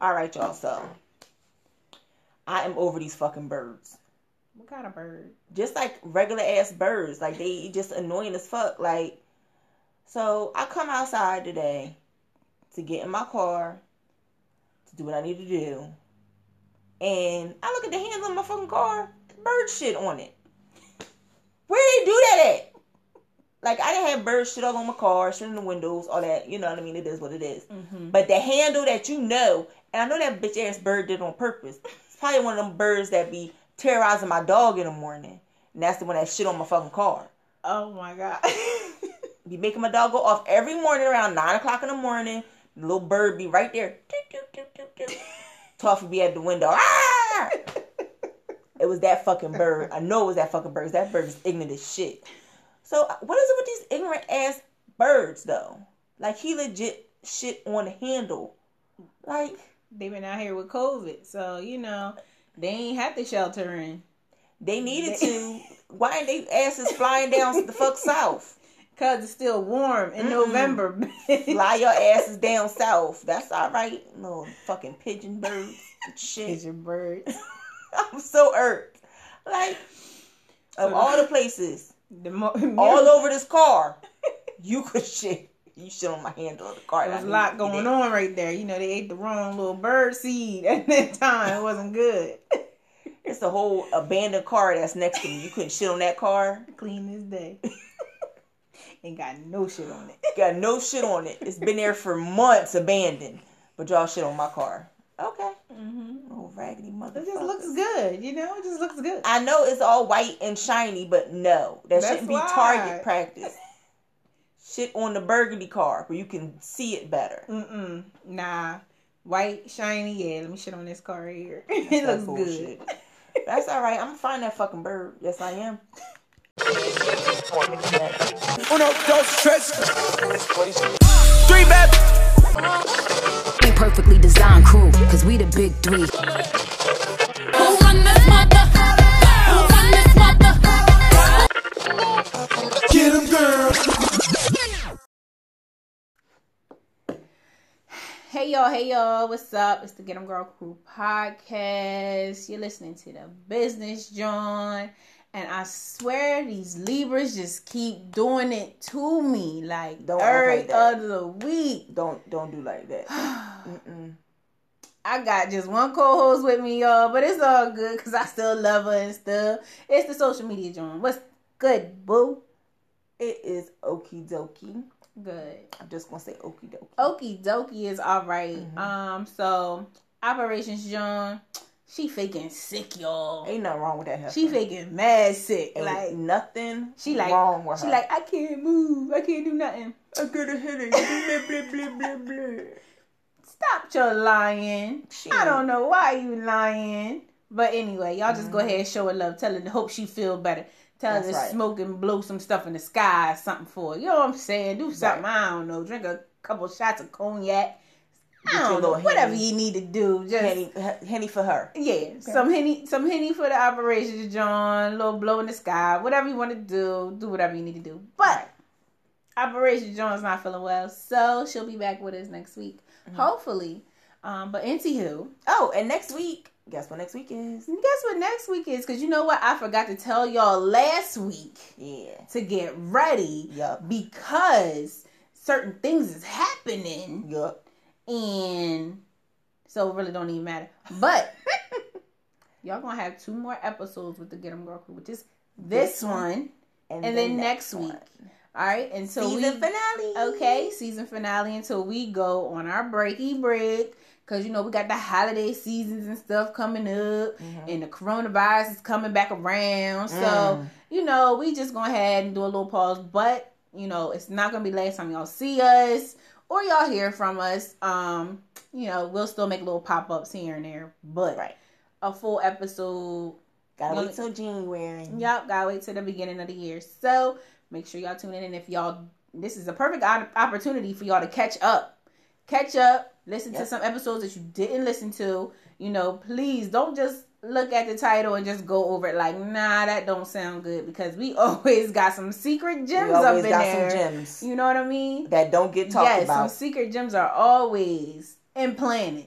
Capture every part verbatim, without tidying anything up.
All right, y'all. So I am over these fucking birds. What kind of bird? Just like regular ass birds. Like they just annoying as fuck. Like, so I come outside today to get in my car to do what I need to do. And I look at the handle of my fucking car, bird shit on it. Where did they do that at? Like, I didn't have bird shit all on my car, shit in the windows, all that. You know what I mean? It is what it is. Mm-hmm. But the handle that you know, and I know that bitch ass bird did on purpose. It's probably one of them birds that be terrorizing my dog in the morning. And that's the one that shit on my fucking car. Oh, my God. Be making my dog go off every morning around nine o'clock in the morning. The little bird be right there. Toffee be at the window. Ah! It was that fucking bird. I know it was that fucking bird. That bird is ignorant as shit. So, what is it with these ignorant ass birds, though? Like, he legit shit on the handle. Like, they been out here with COVID. So, you know, they ain't have to shelter in. They needed to. Why ain't they asses flying down the fuck south? Because it's still warm in mm-hmm. November, bitch. Fly your asses down south. That's all right. Little fucking pigeon birds. Shit. Pigeon birds. I'm so irked. Like, of all the places, the mo- all over this car, you could shit. You shit on my handle of the car. There's a lot going on right there. You know, they ate the wrong little bird seed at that time. It wasn't good. It's a whole abandoned car that's next to me. You couldn't shit on that car. Clean this day. Ain't got no shit on it. Got no shit on it. It's been there for months, abandoned. But y'all shit on my car. Okay. Mm-hmm. Oh, raggedy motherfucker. It just looks good, you know? It just looks good. I know it's all white and shiny, but no. That That's shouldn't be why. Target practice. Shit on the burgundy car where you can see it better. Mm-mm. Nah. White, shiny, yeah. Let me shit on this car right here. It looks bullshit. Good. That's all right. I'm going to find that fucking bird. Yes, I am. Oh no, don't stress. Three bad. We perfectly designed crew, cause we the big three. Who run this mother? Who run this mother? Get him, girl. Hey y'all, hey y'all, what's up? It's the Get 'em Girl Crew podcast. You're listening to the Business John. And I swear these Libras just keep doing it to me, like don't every like other week. Don't don't do like that. Mm-mm. I got just one co-host with me, y'all, but it's all good because I still love her and stuff. It's the social media John. What's good, boo? It is okie dokie. Good. I'm just gonna say okie dokie. Okie dokie is all right. Mm-hmm. Um, so Operations John. She faking sick, y'all. Ain't nothing wrong with that. Husband. She faking mad sick. Ain't like nothing she like, wrong with her. She like, I can't move. I can't do nothing. I got a headache. Blah, blah, blah, blah, blah. Stop your lying. She I don't know why you lying. But anyway, y'all just mm-hmm. go ahead and show her love. Tell her to hope she feel better. Tell That's her to right. smoke and blow some stuff in the sky or something for her. You know what I'm saying? Do something. Right. I don't know. Drink a couple shots of cognac. I don't know, whatever Henny. You need to do. Just Henny, Henny for her. Yeah, okay. some Henny some Henny for the Operations John, a little blow in the sky, whatever you want to do, do whatever you need to do. But Operations John's not feeling well, so she'll be back with us next week, mm-hmm. hopefully. Um, but anywho. Oh, and next week, guess what next week is? Guess what next week is, because you know what? I forgot to tell y'all last week yeah. to get ready yep. because certain things is happening. Yep. And so it really don't even matter. But y'all gonna have two more episodes with the Get 'em Girl Crew, which is this, this one and, and then next one. Week. All right, and so season we, finale. Okay, season finale until we go on our breaky break. Because, you know, we got the holiday seasons and stuff coming up. Mm-hmm. And the coronavirus is coming back around. So, mm. you know, we just gonna ahead and do a little pause. But, you know, it's not gonna be last time y'all see us. Or y'all hear from us, um, you know, we'll still make little pop-ups here and there, but right. a full episode. Gotta wait till January. Yep, gotta wait till the beginning of the year. So, make sure y'all tune in, and if y'all, this is a perfect opportunity for y'all to catch up. Catch up, listen yep. to some episodes that you didn't listen to, you know, please don't just look at the title and just go over it like, nah, that don't sound good, because we always got some secret gems up in there. We always got some gems. You know what I mean? That don't get talked yes, about. Yes, some secret gems are always implanted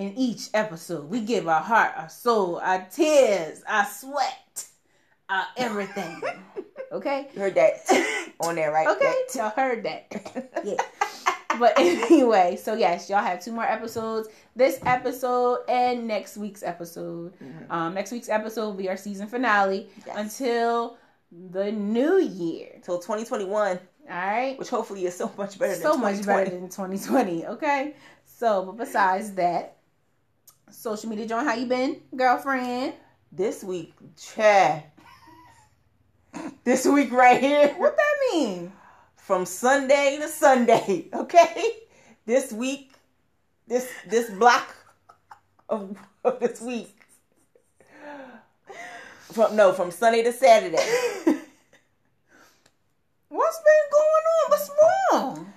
in each episode. We give our heart, our soul, our tears, our sweat, our everything. Okay? Heard that on there, right? Okay, that. Y'all heard that. Yeah. But anyway, so yes, y'all have two more episodes. This episode and next week's episode. Mm-hmm. Um, next week's episode will be our season finale yes. until the new year. Until twenty twenty-one. All right. Which hopefully is so much better so than twenty twenty. So much better than twenty twenty, okay? So, but besides that, social media, John, how you been, girlfriend? This week, Chad. This week right here. What that mean? From Sunday to Sunday, okay? This week, this this block of, of this week. From no, from Sunday to Saturday. What's been going on? What's wrong?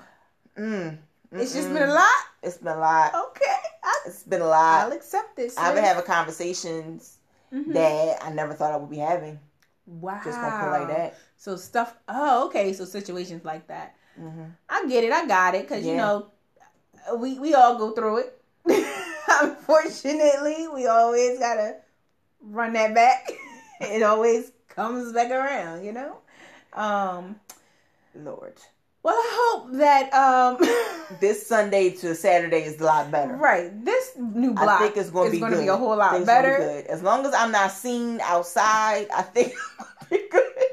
Mm, it's just been a lot? It's been a lot. Okay. I, it's been a lot. I'll accept this. I've been having conversations mm-hmm. that I never thought I would be having. Wow. Just gonna put like that. So stuff. Oh, okay. So situations like that. Mm-hmm. I get it. I got it. Cause yeah. you know, we we all go through it. Unfortunately, we always gotta run that back. It always comes back around. You know. Um, Lord. Well, I hope that um this Sunday to Saturday is a lot better. Right. This new block I think it's gonna is be going to be a whole lot it's better. Be good. As long as I'm not seen outside, I think it'll be good.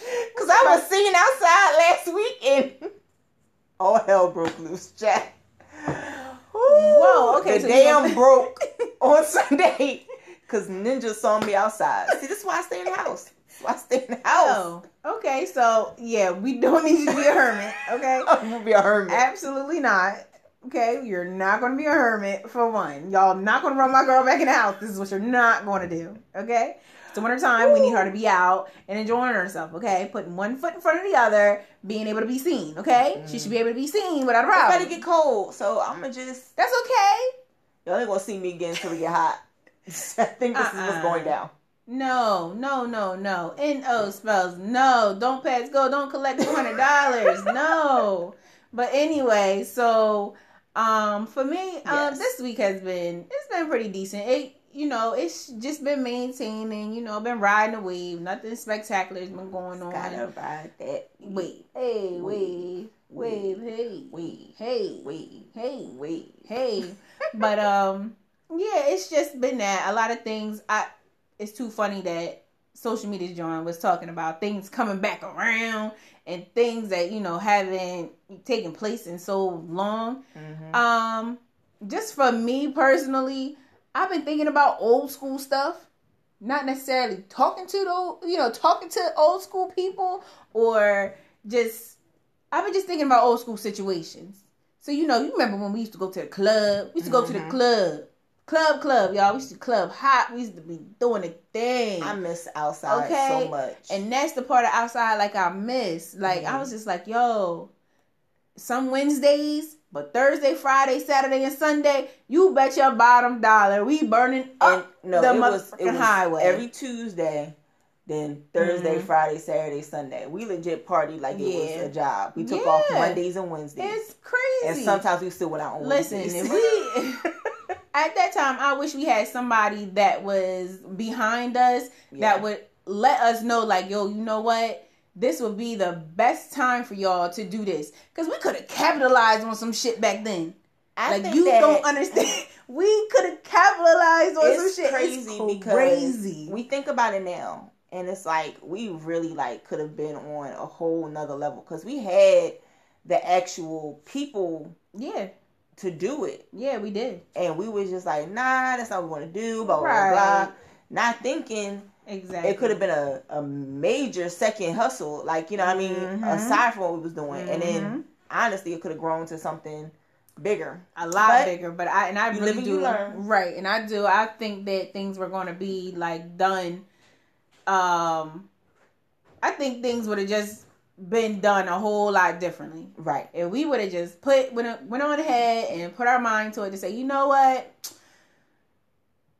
Because I was seen outside last week and all hell broke loose, Jack. Whoa, okay. The so damn you broke on Sunday because Ninja saw me outside. See, this is why I stay in the house. This is why I stay in the house. Oh, okay, so, yeah, we don't need you to be a hermit, okay? I'm going to be a hermit. Absolutely not. Okay, you're not going to be a hermit, for one. Y'all not going to run my girl back in the house. This is what you're not going to do, okay? It's the winter time. Ooh. We need her to be out and enjoying herself, okay? Putting one foot in front of the other, being able to be seen, okay? Mm. She should be able to be seen without a problem. It's about to get cold, so I'm going to just... That's okay. Y'all ain't going to see me again until we get hot. I think this uh-uh. is what's going down. No, no, no, no. N O spells. No. Don't pass go. Don't collect two hundred dollars. No. But anyway, so um, for me, yes. um, this week has been, it's been pretty decent. It You know, it's just been maintaining. You know, been riding the wave. Nothing spectacular has been going on. Gotta ride that wave. Hey, wave, wave, hey, wave, hey, wave, hey, wave, hey. But um, yeah, it's just been that. A lot of things. I. It's too funny that social media John was talking about things coming back around and things that you know haven't taken place in so long. Mm-hmm. Um, just for me personally. I've been thinking about old school stuff, not necessarily talking to the, you know, talking to old school people or just, I've been just thinking about old school situations. So, you know, you remember when we used to go to the club, we used to go mm-hmm. to the club, club, club, y'all, we used to club hot, we used to be doing the thing. I miss outside okay? so much. And that's the part of outside, like, I miss, like, mm-hmm. I was just like, yo, some Wednesdays, but Thursday, Friday, Saturday, and Sunday, you bet your bottom dollar we burning up and, no, the it was, it was highway. Every Tuesday, then Thursday, mm-hmm. Friday, Saturday, Sunday. We legit party like yeah. it was a job. We took yeah. off Mondays and Wednesdays. It's crazy. And sometimes we still went out on Listen, Wednesdays. Listen, we, at that time, I wish we had somebody that was behind us yeah. that would let us know, like, yo, you know what? This would be the best time for y'all to do this. Because we could have capitalized on some shit back then. I like, think you that don't understand. We could have capitalized on some shit. Crazy it's crazy because crazy. We think about it now. And it's like, we really, like, could have been on a whole nother level. Because we had the actual people yeah. to do it. Yeah, we did. And we was just like, nah, that's not what we want to do. Blah, right. blah, blah. Not thinking... Exactly. It could have been a, a major second hustle, like, you know what I mean, mm-hmm. aside from what we was doing. Mm-hmm. And then, honestly, it could have grown to something bigger. A lot but bigger. But I, and I really live and do. You learn. Right. And I do. I think that things were going to be, like, done. Um, I think things would have just been done a whole lot differently. Right. If we would have just put, went, went on ahead and put our mind to it to say, you know what?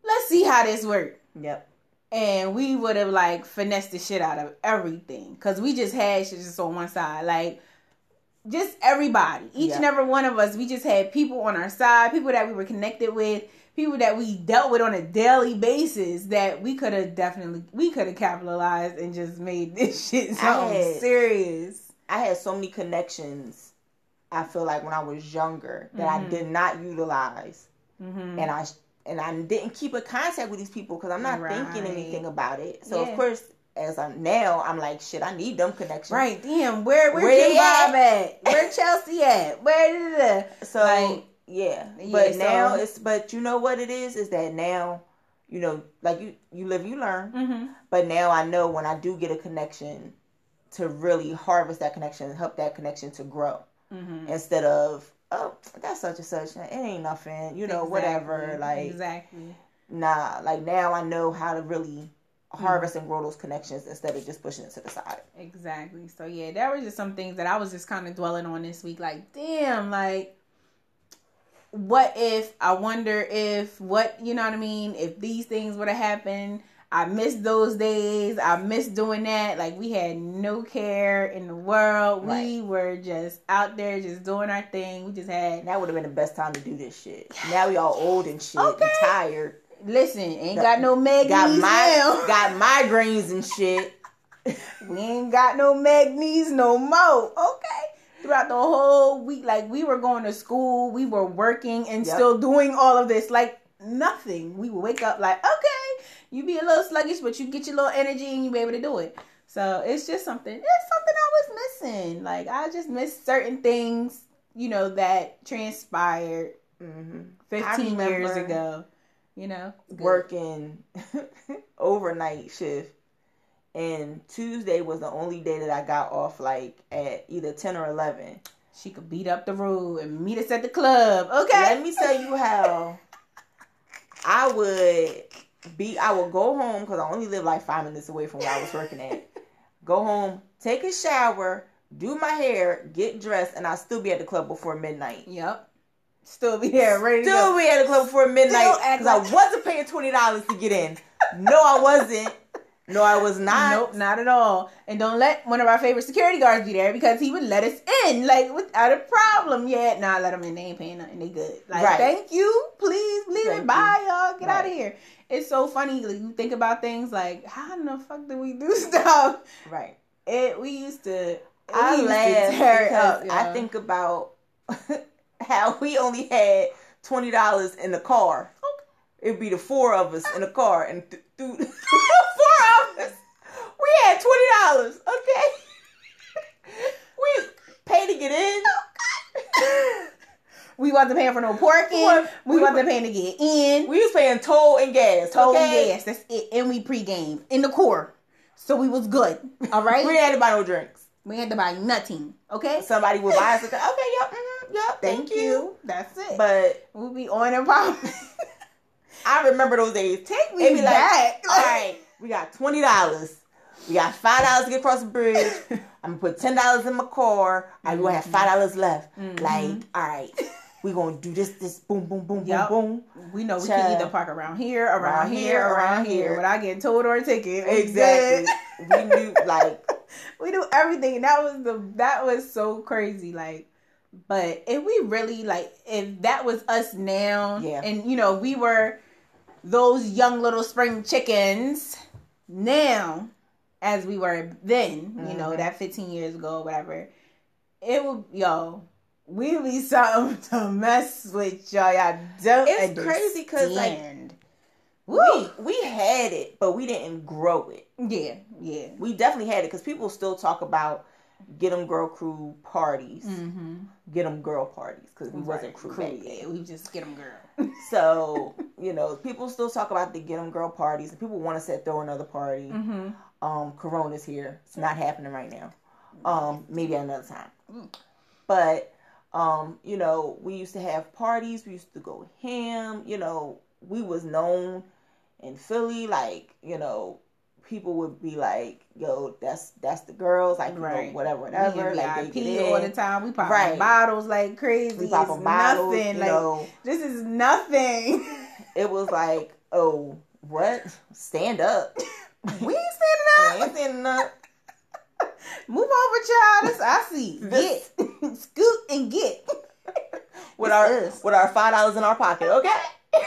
Let's see how this works. Yep. And we would have, like, finessed the shit out of everything. Because we just had shit just on one side. Like, just everybody, each yeah. and every one of us, we just had people on our side, people that we were connected with, people that we dealt with on a daily basis that we could have definitely, we could have capitalized and just made this shit something had, serious. I had so many connections, I feel like, when I was younger that mm-hmm. I did not utilize. Mm-hmm. And I and I didn't keep in contact with these people because I'm not right. thinking anything about it. So, yeah. of course... As I'm now, I'm like, shit, I need them connections. Right, damn, where where, where Kim Bob at? at? Where Chelsea at? Where da, da, da. So, like, yeah. yeah. But so, now, it's but you know what it is? Is that now, you know, like, you, you live, you learn. Mm-hmm. But now I know when I do get a connection to really harvest that connection and help that connection to grow. Mm-hmm. Instead of, oh, that's such and such. It ain't nothing. You know, exactly. whatever. Like Exactly. Nah, like now I know how to really... harvest and grow those connections instead of just pushing it to the side. Exactly. So yeah, there were just some things that I was just kind of dwelling on this week. Like, damn, like, what if, I wonder if, what, you know what I mean? If these things would have happened, I missed those days. I missed doing that. Like, we had no care in the world. Right. We were just out there just doing our thing. We just had... That would have been the best time to do this shit. Now we all old and shit okay. and tired. Listen, ain't the, got no magnesium. Got, my, got migraines and shit. We ain't got no magnes no more. Okay. Throughout the whole week, like, we were going to school, we were working, and yep. still doing all of this. Like, nothing. We would wake up like, okay, you be a little sluggish, but you get your little energy and you be able to do it. So, it's just something. It's something I was missing. Like, I just missed certain things, you know, that transpired mm-hmm. fifteen years ago. You know, working overnight shift, and Tuesday was the only day that I got off, like at either ten or eleven. She could beat up the road and meet us at the club. Okay, let me tell you how I would be. I would go home because I only live like five minutes away from where I was working at. Go home, take a shower, do my hair, get dressed, and I'll still be at the club before midnight. Yep. Still be there, ready to Still be at the club before midnight because I wasn't paying twenty dollars to get in. No, I wasn't. No, I was not. Nope, not at all. And don't let one of our favorite security guards be there because he would let us in, like, without a problem. Yeah, nah, let them in. They ain't paying nothing. They good. Like, right. thank you. Please leave thank it. You. Bye, y'all. Get right. out of here. It's so funny. Like, you think about things like, how in the fuck do we do stuff? Right. It. We used to. I laugh because up, I think about... how we only had twenty dollars in the car. Okay. It'd be the four of us in the car, and th- through the four of us, we had twenty dollars. Okay, we pay to get in. Okay. We wasn't paying for no parking. What? We, we wasn't paying to get in. We was paying toll and gas. Toll okay? and gas. That's it. And we pre-gamed in the core, so we was good. All right. We had to buy no drinks. We had to buy nothing. Okay. Somebody would buy us a. Okay, yep. Mm-hmm. Yep, thank, thank you. you. That's it. But we'll be on and popping. I remember those days. Take me back. Like, all right, we got twenty dollars. We got five dollars to get across the bridge. I'm gonna put ten dollars in my car. Mm-hmm. I will have five dollars left. Mm-hmm. Like, all right, we gonna do this, this, boom, boom, boom, yep. boom, boom. We know we Child. can either park around here, around, around here, around, around here, here, without getting told our ticket. Exactly. we knew like we knew everything. That was the that was so crazy. Like. But if we really, like, if that was us now, yeah. and, you know, we were those young little spring chickens now as we were then, mm-hmm. you know, that fifteen years ago, whatever, it would, yo, we would be something to mess with, y'all. Y'all don't It's understand. Crazy because, like, Woo. We, we had it, but we didn't grow it. Yeah, yeah. We definitely had it because people still talk about, get them girl crew parties. Mm-hmm. Get them girl parties because we right. wasn't crew. crew yeah, we just get them girl. So, you know, people still talk about the get them girl parties. And people want to say throw another party. Mm-hmm. Um, Corona's here. It's not happening right now. Um, maybe another time. Mm. But, um, you know, we used to have parties. We used to go ham. You know, we was known in Philly. Like, you know, people would be like, yo, that's that's the girls, like, right. you know, whatever, whatever. We like, they get in all the time. We pop right. bottles like crazy. We pop bottles, nothing. Like, know. This is nothing. It was like, oh, what? Stand up. We ain't standing up. We ain't standing up. Move over, child. That's I see. This. Get. Scoot and get. With it's our us. with our five dollars in our pocket, okay?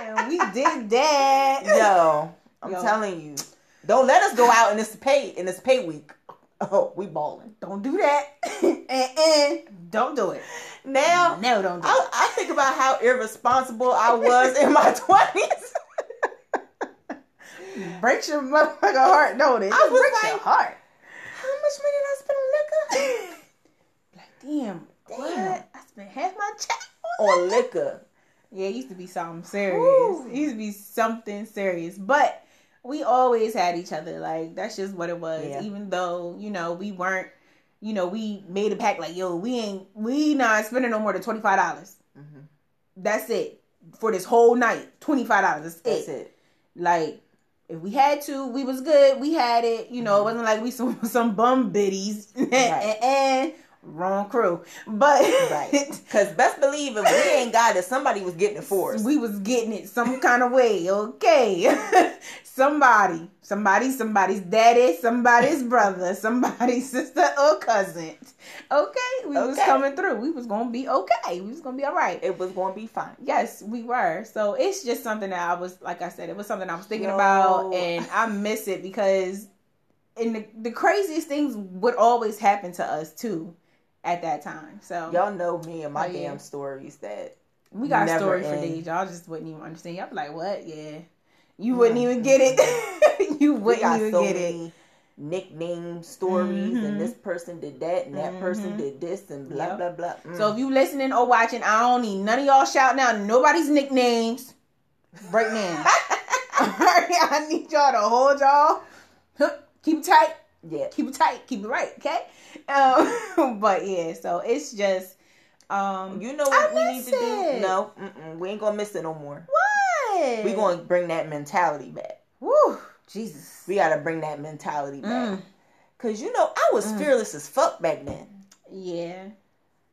And we did that. Yo, I'm Yo. telling you. Don't let us go out in this pay in this pay week. Oh, we balling. Don't do that. and, and don't do it. Now, no, don't do I, it. I think about how irresponsible I was in my twenties. Breaks your motherfucking heart, don't it? I was breaks like, your heart. How much money did I spend on liquor? Like, damn, damn. What? I spent half my check on liquor. liquor. Yeah, it used to be something serious. Ooh. It used to be something serious. But we always had each other. Like, that's just what it was. Yeah. Even though, you know, we weren't, you know, we made a pact like, yo, we ain't, we not spending no more than twenty-five dollars. Mm-hmm. That's it. For this whole night, twenty-five dollars. That's, that's it. it. Like, if we had to, we was good. We had it. You know, mm-hmm. It wasn't like we some, some bum biddies. Right. and, and wrong crew. But. Right. Because best believe if we ain't got it, somebody was getting it for us. We was getting it some kind of way. Okay. Somebody, somebody, somebody's daddy, somebody's brother, somebody's sister or cousin. Okay, we okay. was coming through. We was going to be okay. We was going to be all right. It was going to be fine. Yes, we were. So it's just something that I was, like I said, it was something I was thinking Yo. about, and I miss it because and the, the craziest things would always happen to us too at that time. So y'all know me and my oh, yeah. damn stories that we got a story end. for days. Y'all just wouldn't even understand. Y'all be like, what? Yeah. You wouldn't even get it. you wouldn't even so get it. Nickname stories, mm-hmm. and this person did that, and that mm-hmm. person did this, and blah yep. blah blah. Mm. So if you listening or watching, I don't need none of y'all shouting out nobody's nicknames right now. I need y'all to hold y'all. Keep it tight. Yeah, keep it tight. Keep it right. Okay. Um, but yeah, so it's just um, you know what I we need to it. do. No, mm-mm, we ain't gonna miss it no more. What? We're going to bring that mentality back. Woo, Jesus. We got to bring that mentality back. Mm. Because, you know, I was mm. fearless as fuck back then. Yeah.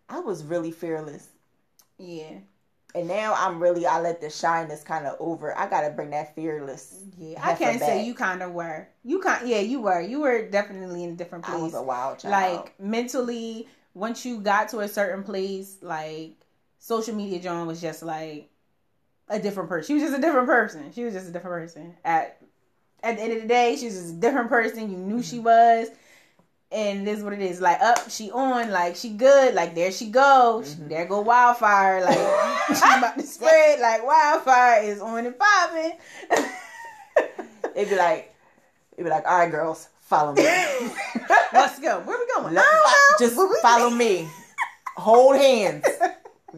I was really fearless. Yeah. And now I'm really, I let the shyness kind of over. I got to bring that fearless. Yeah, I can't back. say you kind of were. You kind, Yeah, you were. You were definitely in a different place. I was a wild child. Like, mentally, once you got to a certain place, like, social media John was just like, a different person. She was just a different person. She was just a different person. At at the end of the day, she was just a different person. You knew mm-hmm. she was. And this is what it is. Like, up, she on. Like, she good. Like, there she go. Mm-hmm. She, there go wildfire. Like, she about to spread. Like, wildfire is on and popping. It'd be like, it'd be like, all right, girls, follow me. Let's go. Where we going? Let, I don't know. Just follow me. Hold hands.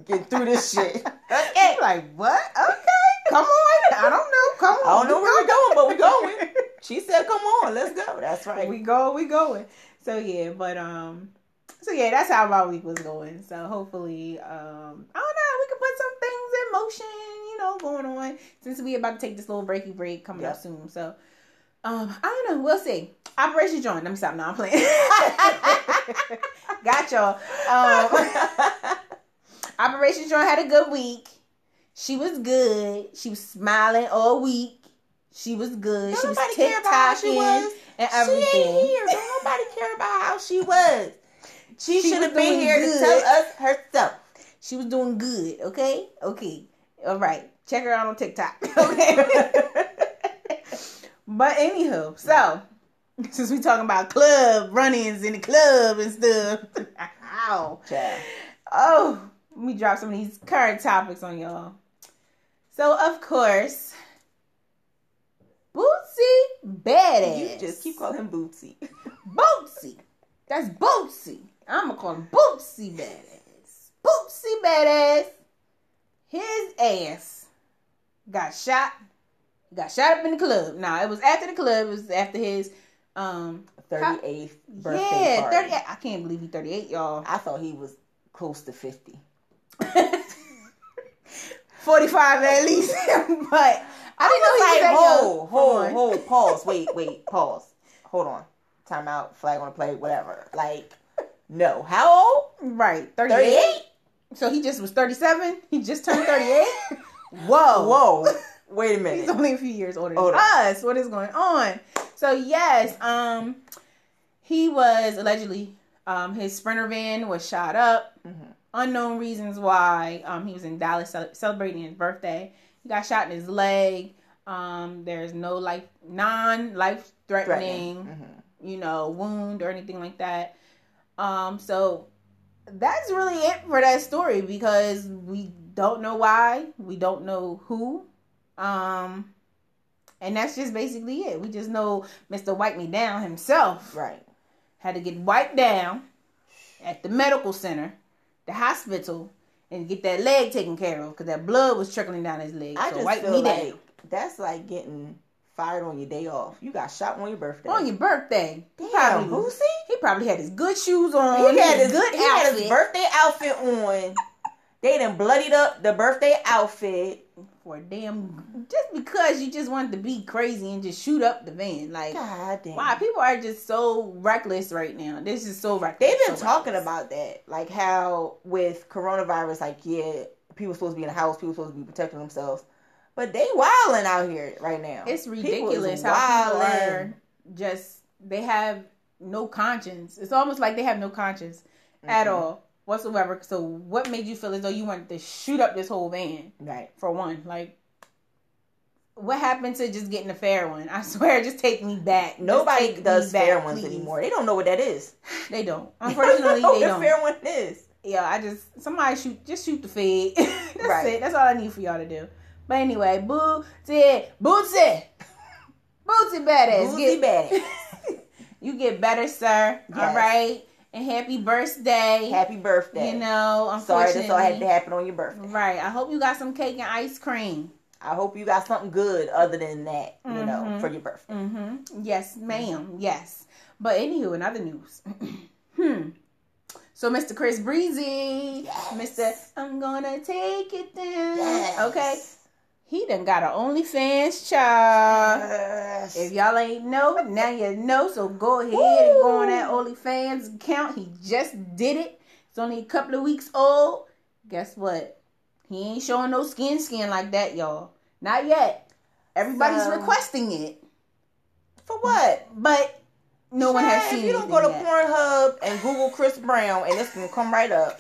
Get through this shit. Okay. Like, what? Okay. Come on. I don't know. Come on. I don't know where we're going, but we're going. She said, come on. Let's go. That's right. We go. We going. So, yeah. But, um, so, yeah, that's how my week was going. So, hopefully, um, I don't know. We can put some things in motion, you know, going on. Since we about to take this little breaky break coming yep. up soon. So, um, I don't know. We'll see. Operation Join. Let me stop. No, I'm playing. Got y'all. Um, Operation Join had a good week. She was good. She was smiling all week. She was good. Don't she was TikToking and everything. She ain't here. Don't nobody care about how she was. She, she should have been here good. to tell us herself. She was doing good. Okay? Okay. All right. Check her out on TikTok. Okay? But anywho, so, since we talking about club run-ins in the club and stuff. Ow. Child. Oh. Let me drop some of these current topics on y'all. So, of course, Bootsy Badass. You just keep calling him Bootsy. Bootsy. That's Bootsy. I'm going to call him Bootsy Badass. Bootsy Badass. His ass got shot. Got shot up in the club. Now, nah, it was after the club. It was after his... um thirty-eighth birthday yeah, party. Yeah, thirty-eight. I can't believe he's thirty-eight, y'all. I thought he was close to fifty. forty-five at least. But I didn't I know he like, was that hold, young. Hold, hold, hold, pause. Wait, wait, pause. Hold on. Time out. Flag on the play. Whatever. Like, no. How old? Right. thirty-eight? So he just was thirty-seven? He just turned thirty-eight? Whoa. Whoa. Wait a minute. He's only a few years older Hold than on. us. What is going on? So, yes. Um, He was allegedly, um, his Sprinter van was shot up. Mm-hmm. Unknown reasons why. Um, he was in Dallas cel- celebrating his birthday. He got shot in his leg. Um, there's no life, non-life threatening, mm-hmm. you know, wound or anything like that. Um, so that's really it for that story, because we don't know why, we don't know who, um, and that's just basically it. We just know Mister Wipe Me Down himself, right, had to get wiped down at the medical center, the hospital, and get that leg taken care of, because that blood was trickling down his leg. I so just wipe feel me like down. That's like getting fired on your day off. You got shot on your birthday. On your birthday. Damn, probably, Boosie. He probably had his good shoes on. He, he had his good he outfit. Had his birthday outfit on. They done bloodied up the birthday outfit. For damn, just because you just wanted to be crazy and just shoot up the van. Like, God damn. Wow, people are just so reckless right now. This is so reckless. They've been so talking reckless. about that. Like how with coronavirus, like, yeah, people supposed to be in the house. People supposed to be protecting themselves. But they wilding out here right now. It's ridiculous people how people are just, they have no conscience. It's almost like they have no conscience mm-hmm. at all whatsoever. So what made you feel as though you wanted to shoot up this whole van? Right. For one, like, what happened to just getting a fair one? I swear, just take me back. Nobody does fair back, ones please. anymore. They don't know what that is. They don't. Unfortunately, they don't. Know what a fair one is. Yeah, I just, somebody shoot, just shoot the Fed. That's right. it. That's all I need for y'all to do. But anyway, Bootsy, Bootsy, Bootsy badass. Bootsy badass. You get better, sir. Yes. All right? And happy birthday. Happy birthday. You know, unfortunately. Sorry this all had to happen on your birthday. Right. I hope you got some cake and ice cream. I hope you got something good other than that, you mm-hmm. know, for your birthday. Mm-hmm. Yes, ma'am. Mm-hmm. Yes. But anywho, in other news. hmm. So, Mister Chris Breezy. Yes. Mister I'm gonna take it down. Yes. Okay. He done got an OnlyFans, child. Yes. If y'all ain't know, now you know. So go ahead Woo. and go on that OnlyFans account. He just did it. It's only a couple of weeks old. Guess what? He ain't showing no skin skin like that, y'all. Not yet. Everybody's so, requesting it. For what? But no child, one has seen it. If you don't go to yet. Pornhub and Google Chris Brown, and it's going to come right up.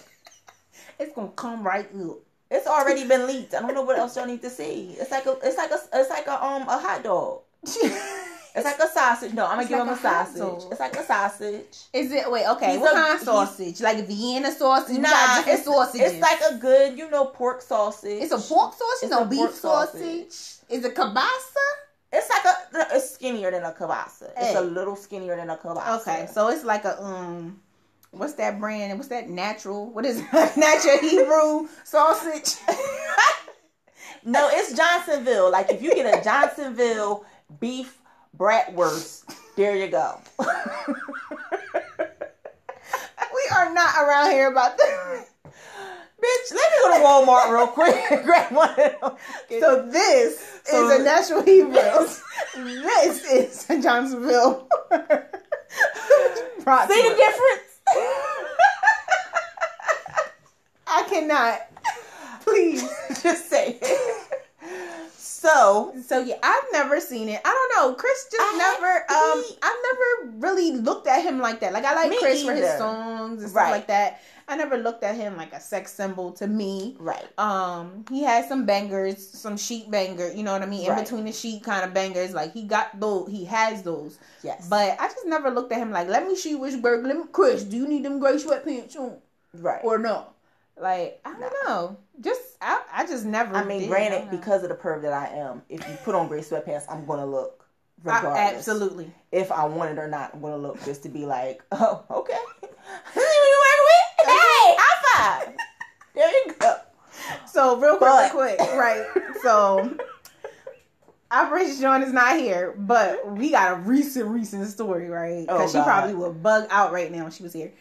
It's going to come right up. It's already been leaked. I don't know what else y'all need to see. It's like a, it's like a, it's like a, um, a hot dog. It's like a sausage. No, I'm gonna give like him a, a sausage. It's like a sausage. Is it? Wait, okay. He's what a, kind of sausage? Like Vienna sausage? Nah, it's sausage. It's like a good, you know, pork sausage. It's a pork sausage. It's no a beef sausage. sausage. Is it kielbasa? It's like a, it's skinnier than a kielbasa. Hey. It's a little skinnier than a kielbasa. Okay, so it's like a um. What's that brand? What's that natural? What is it? Natural Hebrew sausage? No, it's Johnsonville. Like, if you get a Johnsonville beef bratwurst, there you go. We are not around here about that. Bitch, let me go to Walmart real quick and grab one of them. So this so, is a natural Hebrew. This is a Johnsonville. See the difference? I cannot. Please just say it. So, so yeah, I've never seen it. I don't know. Chris just I never. Um, he, I've never really looked at him like that. Like I like Chris either. for his songs and stuff right. like that. I never looked at him like a sex symbol to me. Right. Um, he had some bangers, some sheet banger. You know what I mean? In right. between the sheet kind of bangers. Like he got those. He has those. Yes. But I just never looked at him like, let me see which burger. Let me, Chris, do you need them gray sweatpants on? Right. Or no? Like, I don't nah. know. Just, I, I just never I mean, did. granted, I because of the perv that I am, if you put on gray sweatpants, I'm going to look regardless. I, absolutely. If I want it or not, I'm going to look just to be like, oh, okay. This is what you working with? Hey, high five. There you go. So, real quick, quick, right. So, Operation John is not here, but we got a recent, recent story, right? Because oh, she probably would bug out right now if she was here.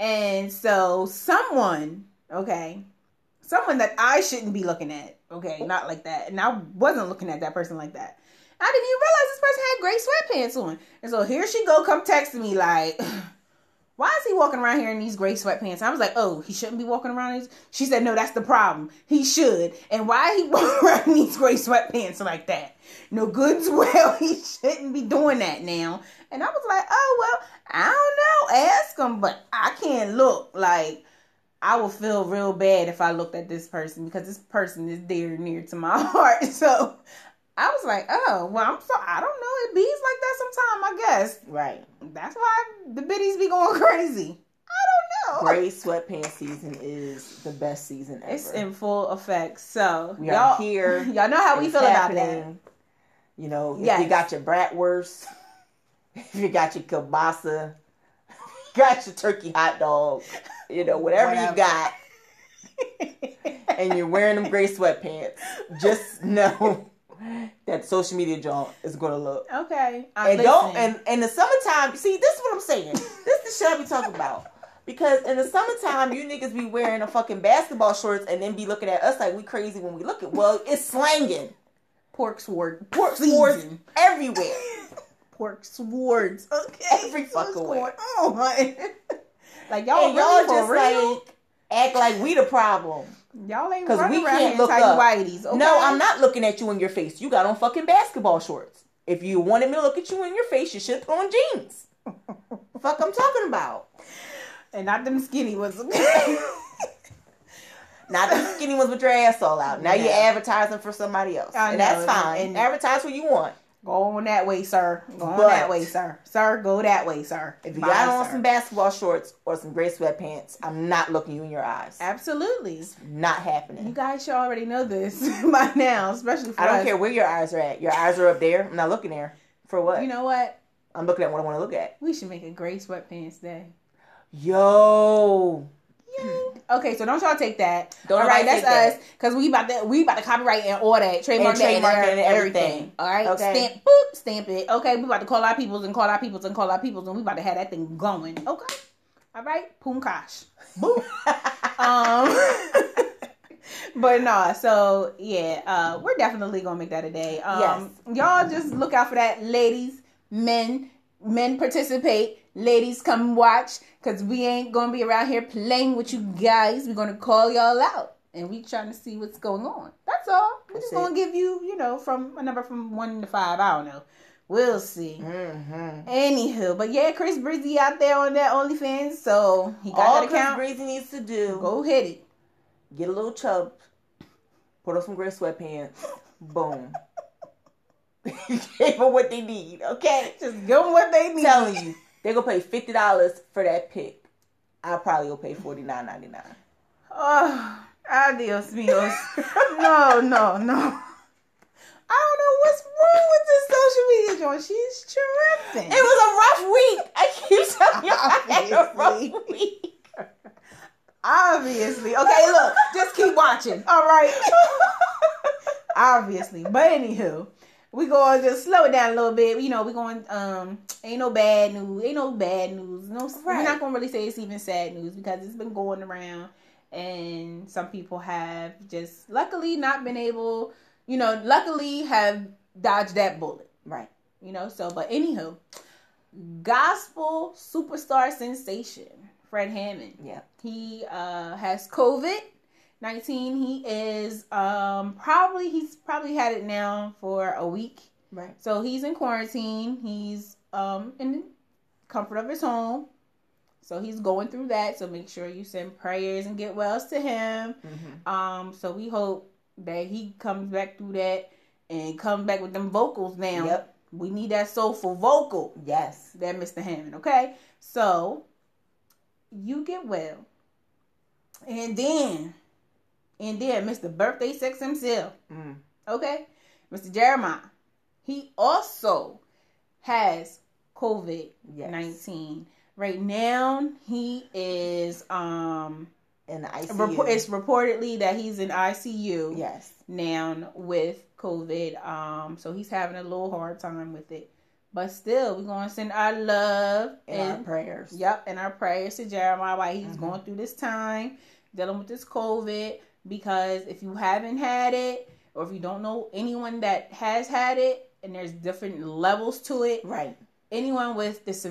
And so, someone... Okay, someone that I shouldn't be looking at. Okay, not like that. And I wasn't looking at that person like that. I didn't even realize this person had gray sweatpants on. And so here she go, come text me like, why is he walking around here in these gray sweatpants? I was like, oh, he shouldn't be walking around in these. She said, no, that's the problem. He should. And why he walking around in these gray sweatpants like that? No goods. Well, he shouldn't be doing that now. And I was like, oh, well, I don't know. Ask him, but I can't look. Like, I would feel real bad if I looked at this person because this person is dear near to my heart. So I was like, oh, well, I'm so, I don't know. It bees like that sometimes, I guess. Right. That's why the biddies be going crazy. I don't know. Gray sweatpants season is the best season ever. It's in full effect. So we y'all are here. Y'all know how we feel happening. About that. You know, if yes. you got your bratwurst, if you got your kielbasa, got your turkey hot dog, you know, whatever, whatever. you got, and you're wearing them gray sweatpants, just know that social media jaunt is gonna look okay. I'm and listening. don't and in the summertime. See, this is what I'm saying. This is the shit I be talking about. Because in the summertime, you niggas be wearing a fucking basketball shorts and then be looking at us like we crazy when we look at. Well, it's slanging. Pork sword. Pork swords everywhere. Pork swords. Okay. Every fucking way. Oh my. Like y'all, and really y'all just real? like act like we the problem. Y'all ain't running we around can't look up. Whiteys, okay? No, I'm not looking at you in your face. You got on fucking basketball shorts. If you wanted me to look at you in your face, you should put on jeans. Fuck, I'm talking about. And not them skinny ones. Not them skinny ones with your ass all out. Now yeah. you're advertising for somebody else, I and know, that's fine. And advertise what you want. Go on that way, sir. Go on but, that way, sir. Sir, go that way, sir. If you Bye, got on sir. some basketball shorts or some gray sweatpants, I'm not looking you in your eyes. Absolutely. It's not happening. You guys should already know this by now, especially for I don't us. care where your eyes are at. Your eyes are up there. I'm not looking there. For what? You know what? I'm looking at what I want to look at. We should make a gray sweatpants day. Yo. Yo. Okay, so don't y'all take that. Don't all right, that's us that. Cause we about to we about to copyright and all that trademark and, and, and everything. everything. All right, okay. Stamp, boop, stamp it. Okay, we about to call our peoples and call our peoples and call our peoples and we about to have that thing going. Okay, all right, Poomkash, boop. um, but no, so yeah, uh, we're definitely gonna make that a day. Um, yes. Y'all just look out for that, ladies, men, men participate. Ladies, come watch, because we ain't going to be around here playing with you guys. We're going to call y'all out, and we trying to see what's going on. That's all. We're just going to give you, you know, from a number from one to five. I don't know. We'll see. Mm-hmm. Anywho, but yeah, Chris Breezy out there on that OnlyFans, so he got all that account. All Chris Breezy needs to do. Go hit it. Get a little chub. Put on some gray sweatpants. Boom. Give them what they need, okay? Just give them what they need. Telling you. They're going to pay fifty dollars for that pic. I'll probably go pay forty-nine ninety-nine. Oh, adios, míos. No, no, no. I don't know what's wrong with this social media joint. She's tripping. It was a rough week. I keep telling you I had a rough week. Obviously. Okay, look. Just keep watching. All right. Obviously. But anywho. We gonna just slow it down a little bit. You know, we going um ain't no bad news, ain't no bad news. No, right. We're not gonna really say it's even sad news because it's been going around, and some people have just luckily not been able, you know, luckily have dodged that bullet, right? You know, so but anywho, gospel superstar sensation Fred Hammond, yeah, he uh has COVID. nineteen, he is um probably he's probably had it now for a week. Right. So he's in quarantine. He's um in the comfort of his home. So he's going through that. So make sure you send prayers and get wells to him. Mm-hmm. Um so we hope that he comes back through that and comes back with them vocals now. Yep. We need that soulful vocal. Yes. That Mister Hammond, okay? So you get well. And then And then Mister Birthday Sex himself, mm. okay? Mister Jeremiah, he also has COVID nineteen. Yes. Right now, he is um, in the I C U. Rep- it's reportedly that he's in I C U yes. now with COVID. Um, so he's having a little hard time with it. But still, we're going to send our love and, and our prayers. Yep, and our prayers to Jeremiah while he's mm-hmm. going through this time, dealing with this COVID. Because if you haven't had it, or if you don't know anyone that has had it, and there's different levels to it, right? Anyone with this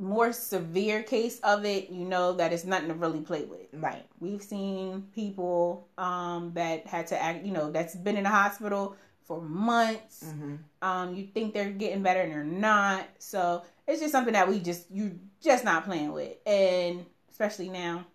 more severe case of it, you know that it's nothing to really play with. Right. We've seen people um, that had to act, you know, that's been in the hospital for months. Mm-hmm. Um, you think they're getting better and they're not. So it's just something that we just, you're just not playing with. And especially now,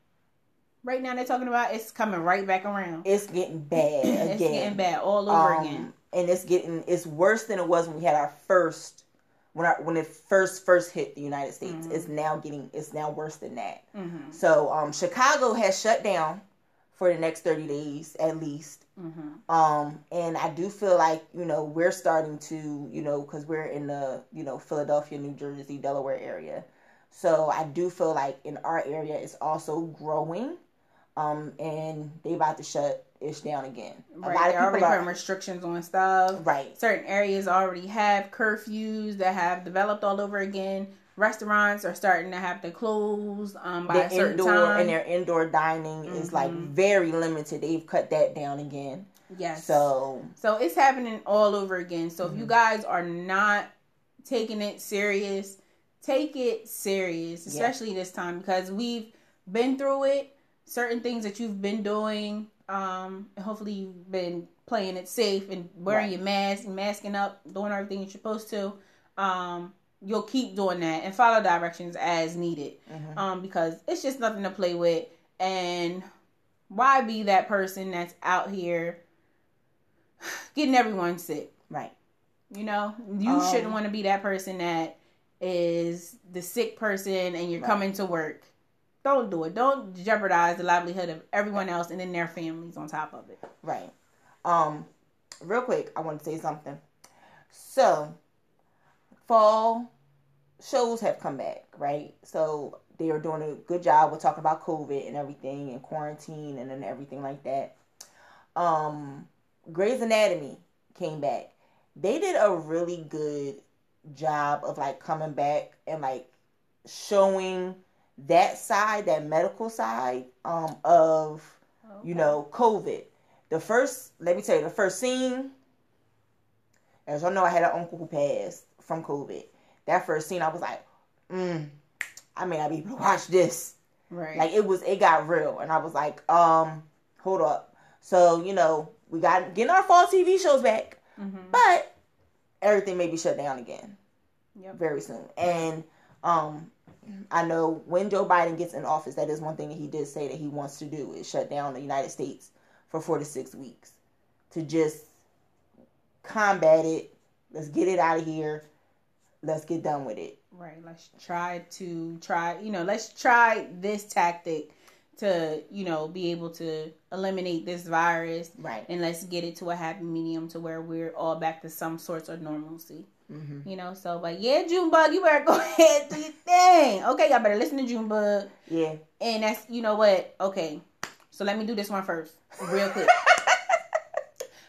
right now they're talking about it's coming right back around. It's getting bad again. It's getting bad all over um, again. And it's getting, it's worse than it was when we had our first When our, when it first first hit the United States, mm-hmm. it's now getting it's now worse than that. Mm-hmm. So um, Chicago has shut down for the next thirty days at least, mm-hmm. um, and I do feel like you know we're starting to you know because we're in the you know Philadelphia, New Jersey, Delaware area, so I do feel like in our area it's also growing, um, and they about to shut ish down again. Right, a lot of people already are, putting restrictions on stuff. Right, certain areas already have curfews that have developed all over again. Restaurants are starting to have to close um, by the a certain indoor, time, and their indoor dining mm-hmm. is like very limited. They've cut that down again. Yes, so so it's happening all over again. So mm-hmm. if you guys are not taking it serious, take it serious, especially yeah. this time because we've been through it. Certain things that you've been doing. Um, hopefully you've been playing it safe and wearing right. your mask and masking up, doing everything you're supposed to. Um, you'll keep doing that and follow directions as needed. Mm-hmm. Um, because it's just nothing to play with. And why be that person that's out here getting everyone sick? Right. You know, you um, shouldn't want to be that person that is the sick person and you're right. coming to work. Don't do it. Don't jeopardize the livelihood of everyone else and then their families on top of it. Right. Um, real quick, I want to say something. So, fall shows have come back, right? So, they are doing a good job with talking about COVID and everything and quarantine and then everything like that. Um, Grey's Anatomy came back. They did a really good job of, like, coming back and, like, showing that side, that medical side um, of, okay. you know, COVID. The first, let me tell you, the first scene, as y'all know, I had an uncle who passed from COVID. That first scene, I was like, mm, I may not be able to watch this. Right. Like, it was, it got real. And I was like, um, hold up. So, you know, we got, getting our fall T V shows back. Mm-hmm. But everything may be shut down again. Yep. Very soon. And, um... I know when Joe Biden gets in office, that is one thing that he did say that he wants to do is shut down the United States for four to six weeks to just combat it. Let's get it out of here. Let's get done with it. Right. Let's try to try, you know, let's try this tactic to, you know, be able to eliminate this virus. Right. And let's get it to a happy medium to where we're all back to some sorts of normalcy. Mm-hmm. You know, so but yeah, Junebug, you better go ahead do your thing. Okay, y'all better listen to Junebug. Yeah, and that's you know what. Okay, so let me do this one first, real quick.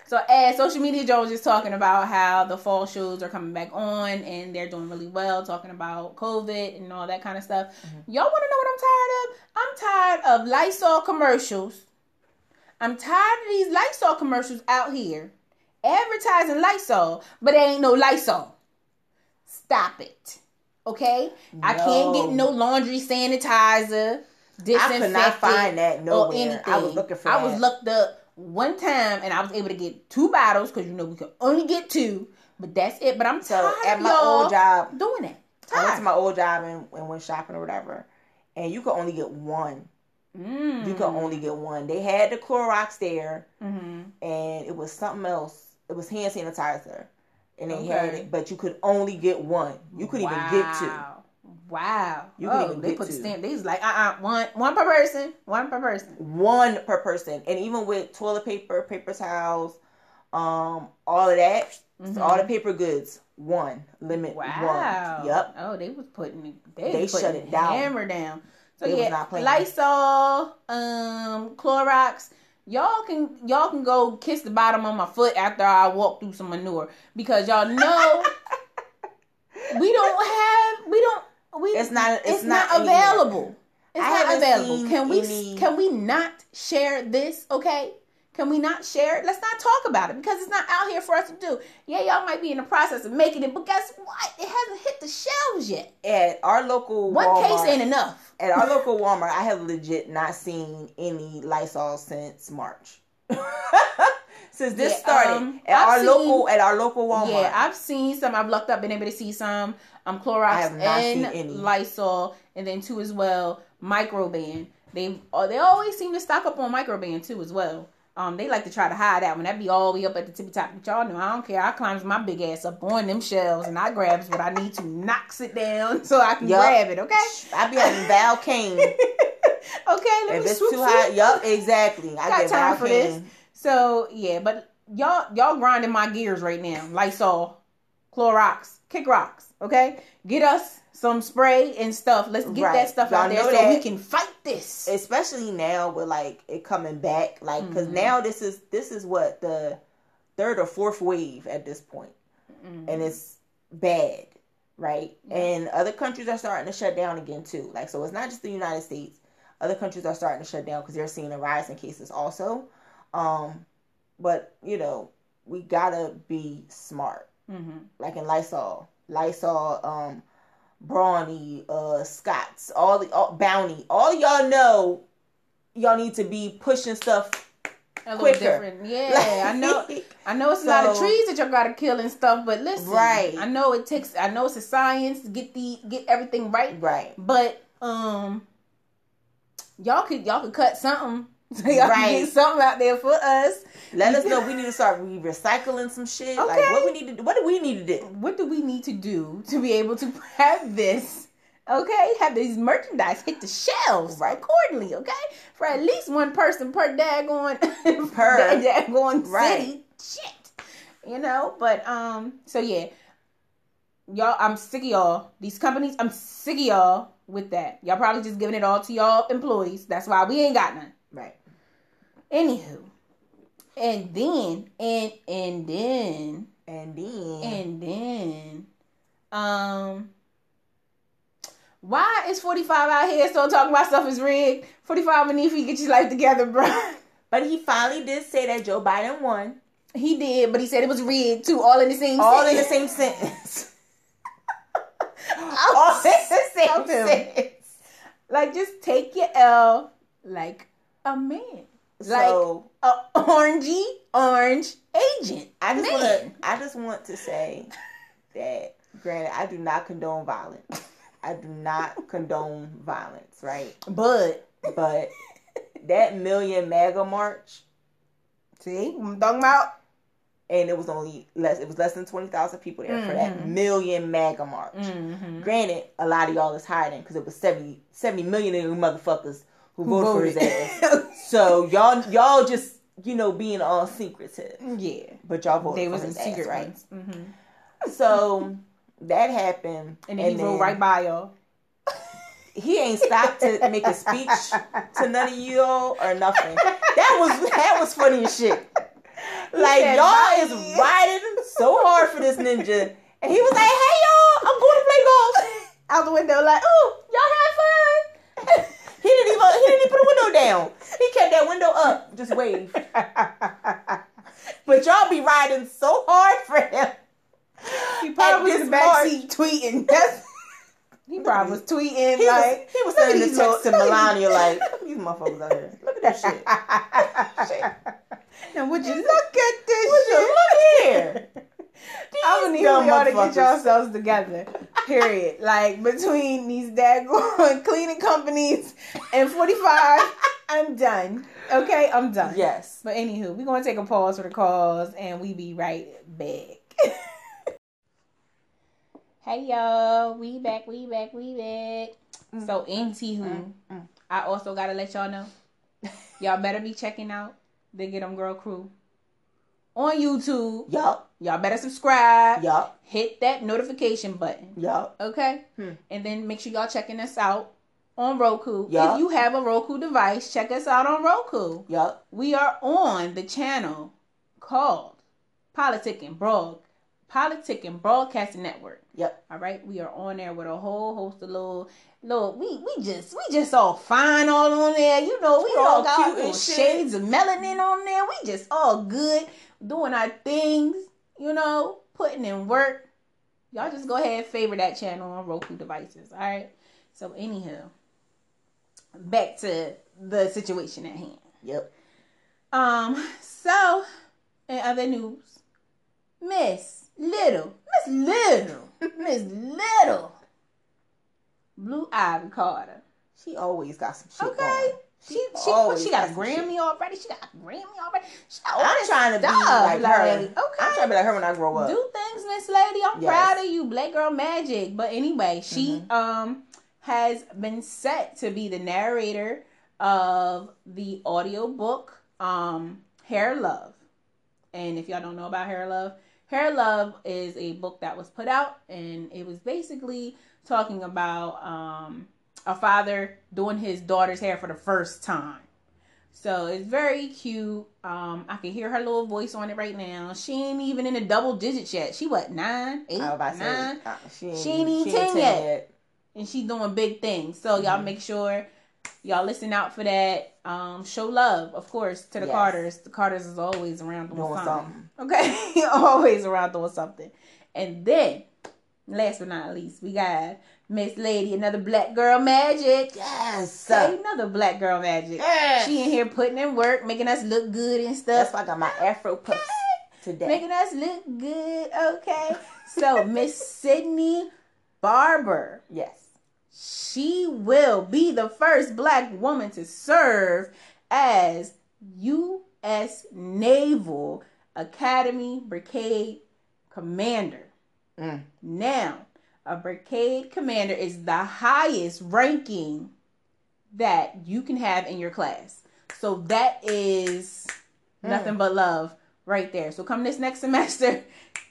So as Social Media Joe's just talking about how the fall shows are coming back on and they're doing really well, talking about COVID and all that kind of stuff. Mm-hmm. Y'all want to know what I'm tired of? I'm tired of Lysol commercials. I'm tired of these Lysol commercials out here. Advertising Lysol, but there ain't no Lysol. Stop it. Okay? No. I can't get no laundry sanitizer, disinfectant, I could not find that nowhere. Or anything. I was looking for I that. was looked up one time, and I was able to get two bottles, because you know we could only get two, but that's it. But I'm so tired at of my y'all old job, doing that. Tired. I went to my old job and, and went shopping or whatever, and you could only get one. Mm. You could only get one. They had the Clorox there, mm-hmm. and it was something else. It was hand sanitizer, and they okay. had it, but you could only get one. You couldn't wow. even get two. Wow! You could oh, even they get put two. Stamp. They was like, uh, uh-uh, uh, one, one per person, one per person, one per person, and even with toilet paper, paper towels, um, all of that, mm-hmm. so all the paper goods, one limit. Wow! One. Yep. Oh, they was putting they, they was putting shut it down, hammer down. So they yeah, Lysol, um, Clorox. Y'all can y'all can go kiss the bottom of my foot after I walk through some manure because y'all know we don't have we don't we it's not it's, it's not, not available. It's I not available. Can we any... can we not share this? Okay, Can we not share it? Let's not talk about it because it's not out here for us to do. Yeah, y'all might be in the process of making it, but guess what? It hasn't hit the shelves yet. At our local One Walmart. One case ain't enough. At our local Walmart, I have legit not seen any Lysol since March. Since this yeah, started. Um, at I've our seen, local at our local Walmart. Yeah, I've seen some. I've looked up, been able to see some. Um, Clorox I have not and seen any. Lysol. And then two as well, Microban. They, they always seem to stock up on Microban too as well. Um, they like to try to hide that one. That be all the way up at the tippy top. But y'all know I don't care. I climbs my big ass up on them shelves and I grabs what I need to, knocks it down so I can yep. grab it. Okay. I be having Valcane. Okay, let if me it's swoop, too swoop. high, yup, exactly. I got get time Valcane. for this. So yeah, but y'all y'all grinding my gears right now. Lysol, Clorox, Kick Rocks. Okay, get us some spray and stuff. Let's get right. that stuff Y'all out there so that. we can fight this. Especially now with like it coming back, like because mm-hmm. now this is this is what the third or fourth wave at this point, mm-hmm. and it's bad, right? Mm-hmm. And other countries are starting to shut down again too. Like so, it's not just the United States. Other countries are starting to shut down because they're seeing a rise in cases also. Um, but you know we gotta be smart, mm-hmm. like in Lysol, Lysol, um. Brawny, uh, Scott's, all the all, Bounty, all y'all know, y'all need to be pushing stuff a quicker. Little different. Yeah, like, I know, I know it's so, a lot of trees that y'all gotta kill and stuff, but listen, right? I know it takes, I know it's a science to get the get everything right, right? But um, y'all could y'all could cut something. So y'all right. can get something out there for us. Let us know. We need to start re- recycling some shit. Okay. Like what we need to do. What do we need to do? What do we need to do to be able to have this? Okay, have these merchandise hit the shelves right. accordingly. Okay, for at least one person per daggone per daggone right. city. Shit, you know. But um, so yeah, y'all. I'm sick of y'all. These companies. I'm sick of y'all with that. Y'all probably just giving it all to y'all employees. That's why we ain't got none. Right. Anywho. And then and and then and then and then um why is forty-five out here still talking about stuff is rigged? forty-five Manifi, get your life together, bro. But he finally did say that Joe Biden won. He did, but he said it was rigged too, all in the same all sentence. All in the same sentence. all in the same sentence. Like just take your L like a man, like so, a orangey orange agent. I just want I just want to say that, granted, I do not condone violence. I do not condone violence, right? But but that million MAGA march, see, I'm talking about, and it was only less. It was less than twenty thousand people there mm-hmm. for that million MAGA march. Mm-hmm. Granted, a lot of y'all is hiding because it was seventy, seventy million of you motherfuckers who voted for his ass. So y'all y'all just, you know, being all secretive. Yeah. But y'all voted they for was his ass, secret right? Mm-hmm. So that happened. And, and he rode right by y'all. He ain't stopped to make a speech to none of y'all or nothing. That was that was funny as shit. Like y'all bye. is riding so hard for this ninja. And he was like, hey y'all, I'm going to play golf. Out the window like, oh, y'all have fun. He didn't even he didn't even put a window down. He kept that window up, just waved. But y'all be riding so hard for him. He probably was in the backseat tweeting. That's, he probably was tweeting he like was, he was sending the text to Melania like, these motherfuckers out here. Look at that shit. shit. Now would you look at this would shit? You look here. These I would need y'all to get yourselves together. Period. Like between these daggone cleaning companies and forty-five, I'm done. Okay, I'm done. Yes. But anywho, we're gonna take a pause for the calls and we be right back. Hey y'all, we back, we back, we back. Mm-hmm. So anywho, mm-hmm. I also gotta let y'all know, y'all better be checking out the Get 'Em Girl Crew on YouTube. Yup. Y'all better subscribe. Yup. Hit that notification button. Yup. Okay? Hmm. And then make sure y'all checking us out on Roku. Yup. If you have a Roku device, check us out on Roku. Yup. We are on the channel called Politic and Broad Politicking Broadcasting Network. Yep. All right. We are on there with a whole host of little, little. We we just we just all fine all on there. You know, we, we all, all got little shades of melanin on there. We just all good doing our things. You know, putting in work. Y'all just go ahead and favor that channel on Roku devices. All right. So anyhow, back to the situation at hand. Yep. Um. So, in other news, Miss. Little, Miss Little, Miss Little, Blue Ivy Carter. She always got some shit. Okay, going. she she, she, what, she got, got a Grammy shit. already. She got a Grammy already. She got all I'm trying to stuff. be like, like her. Okay, I'm trying to be like her when I grow up. Do things, Miss Lady. I'm yes. proud of you, Black Girl Magic. But anyway, she mm-hmm. um has been set to be the narrator of the audiobook um Hair Love, and if y'all don't know about Hair Love. Hair Love is a book that was put out, and it was basically talking about um, a father doing his daughter's hair for the first time. So it's very cute. Um, I can hear her little voice on it right now. She ain't even in the double digits yet. She what, nine, eight, nine? Say, uh, she ain't, she ain't even she ten, ain't ten yet. yet. And she's doing big things. So mm-hmm. y'all make sure y'all listen out for that. Um, show love, of course, to the yes. Carters. The Carters is always around doing, doing something. something. Okay? Always around doing something. And then, last but not least, we got Miss Lady, another Black Girl Magic. Yes. Okay, another Black Girl Magic. Yes. She in here putting in work, making us look good and stuff. That's why I got my Afro puffs okay. today. Making us look good. Okay. So, Miss Sydney Barber. Yes. She will be the first Black woman to serve as U S Naval Academy Brigade Commander. Mm. Now, a brigade commander is the highest ranking that you can have in your class. So that is mm. nothing but love right there. So come this next semester,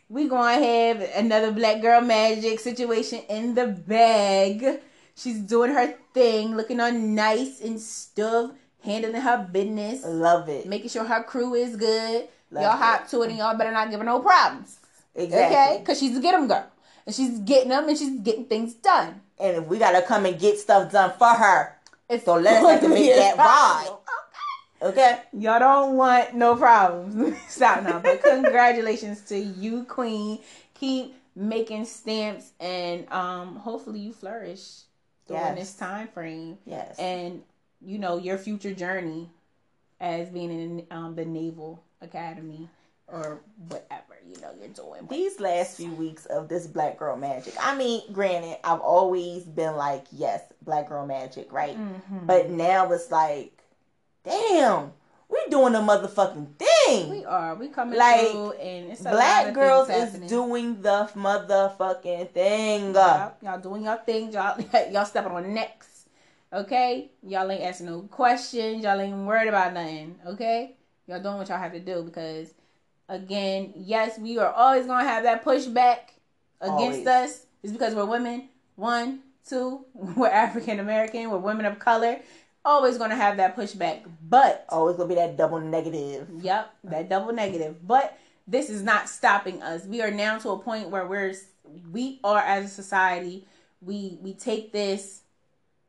we're going to have another Black Girl Magic situation in the bag. She's doing her thing, looking all nice and stuff, handling her business. Love it. Making sure her crew is good. Love y'all it. hop to it, and y'all better not give her no problems. Exactly. Okay? Because she's a get-em girl. And she's getting them, and she's getting things done. And if we got to come and get stuff done for her, it's so let us activate that vibe. Okay? Y'all don't want no problems. Stop now. But congratulations to you, Queen. Keep making stamps, and um, hopefully you flourish during yes. this time frame. Yes. And, you know, your future journey as being in um, the Naval Academy or whatever, you know, you're doing. These last few weeks of this Black Girl Magic, I mean, granted, I've always been like, yes, Black Girl Magic, right? Mm-hmm. But now it's like, damn, we doing a motherfucking thing. We are. We coming like, through, and it's a Black lot of girls is happening. Doing the motherfucking thing. Y'all, y'all doing y'all thing. Y'all, y'all stepping on next. Okay? Y'all ain't asking no questions. Y'all ain't worried about nothing. Okay? Y'all doing what y'all have to do because, again, yes, we are always going to have that pushback against always. us. It's because we're women. One, two, we're African American. We're women of color. Always going to have that pushback, but always going to be that double negative. Yep, that double negative. But this is not stopping us. We are now to a point where we're we are as a society, we we take this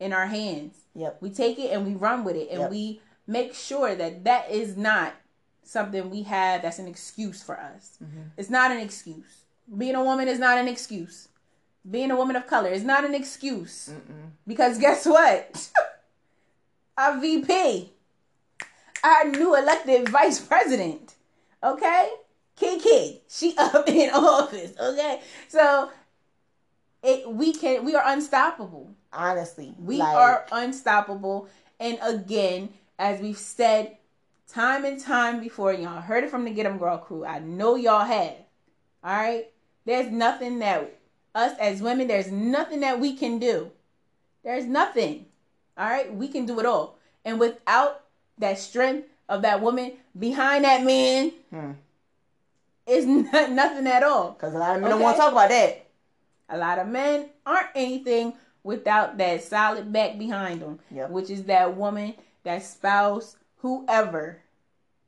in our hands. Yep. We take it and we run with it, and yep. we make sure that that is not something we have that's an excuse for us. Mm-hmm. It's not an excuse. Being a woman is not an excuse. Being a woman of color is not an excuse. Mm-mm. Because guess what? Our V P, our new elected vice president, okay? Kiki, she up in office, okay? So it we can we are unstoppable. Honestly, we like... are unstoppable. And again, as we've said time and time before, y'all heard it from the Get 'Em Girl crew. I know y'all have. All right, there's nothing that us as women, there's nothing that we can do. There's nothing. All right, we can do it all. And without that strength of that woman behind that man, hmm. it's not, nothing at all. Because a lot of men okay? don't want to talk about that. A lot of men aren't anything without that solid back behind them, yep. which is that woman, that spouse, whoever.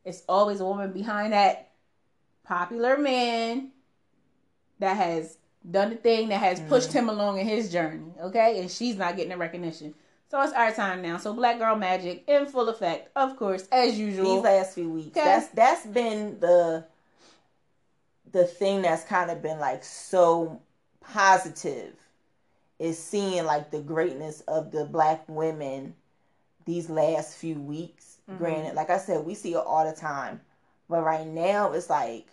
It's always a woman behind that popular man that has done the thing, that has pushed mm-hmm. him along in his journey, okay? And she's not getting the recognition. So it's our time now. So Black Girl Magic in full effect, of course, as usual. These last few weeks. Okay. That's that's been the the thing that's kind of been like so positive, is seeing like the greatness of the Black women these last few weeks. Mm-hmm. Granted, like I said, we see it all the time. But right now it's like,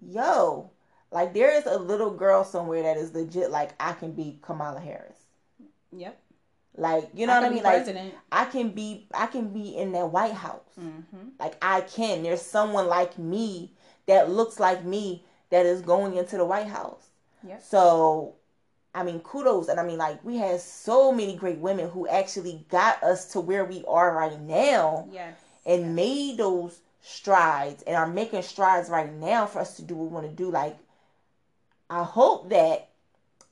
yo, like there is a little girl somewhere that is legit like, I can be Kamala Harris. Yep. Like, you know I what I mean? Like, president. I can be, I can be in that White House. Mm-hmm. Like, I can. There's someone like me that looks like me that is going into the White House. Yep. So, I mean, kudos. And I mean, like, we had so many great women who actually got us to where we are right now. Yes. And yes. made those strides and are making strides right now for us to do what we want to do. Like, I hope that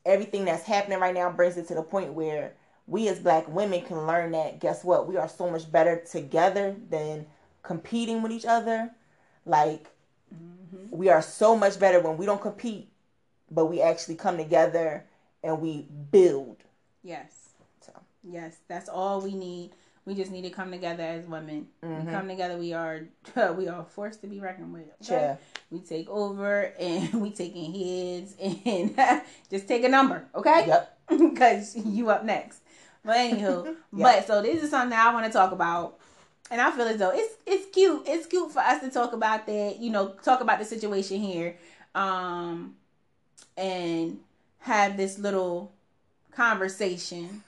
everything that's happening right now brings it to the point where we as Black women can learn that, guess what? We are so much better together than competing with each other. Like, mm-hmm. we are so much better when we don't compete, but we actually come together and we build. Yes. So. Yes, that's all we need. We just need to come together as women. Mm-hmm. We come together, we are we are forced to be reckoned with. Okay? Yeah. We take over and we taking heads and just take a number, okay? Yep. Because you up next. But anywho, yep. but so this is something that I want to talk about, and I feel as though it's it's cute. It's cute for us to talk about that, you know, talk about the situation here, um, and have this little conversation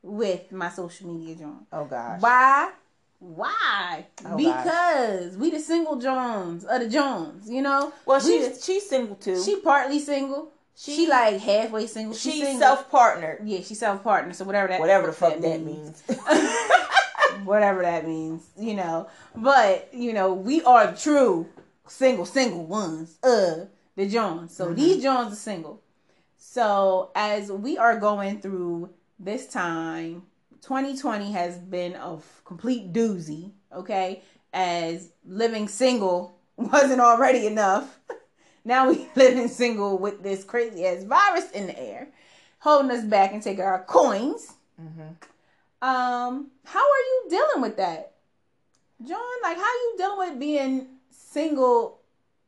with my social media John. Oh gosh, why, why? Oh, because gosh. We the single Johns of the Jones, you know. Well, she's she's single too. She partly single. She, she like halfway single. She she's single. Self-partnered. Yeah, she's self-partnered. So whatever that whatever the fuck that, that means, means. whatever that means, you know. But you know, we are true single single ones of the Johns. So mm-hmm. these Johns are single. So as we are going through this time, twenty twenty has been a complete doozy. Okay, as living single wasn't already enough. Now we living single with this crazy ass virus in the air, holding us back and taking our coins. Mm-hmm. Um, how are you dealing with that, John? Like, how are you dealing with being single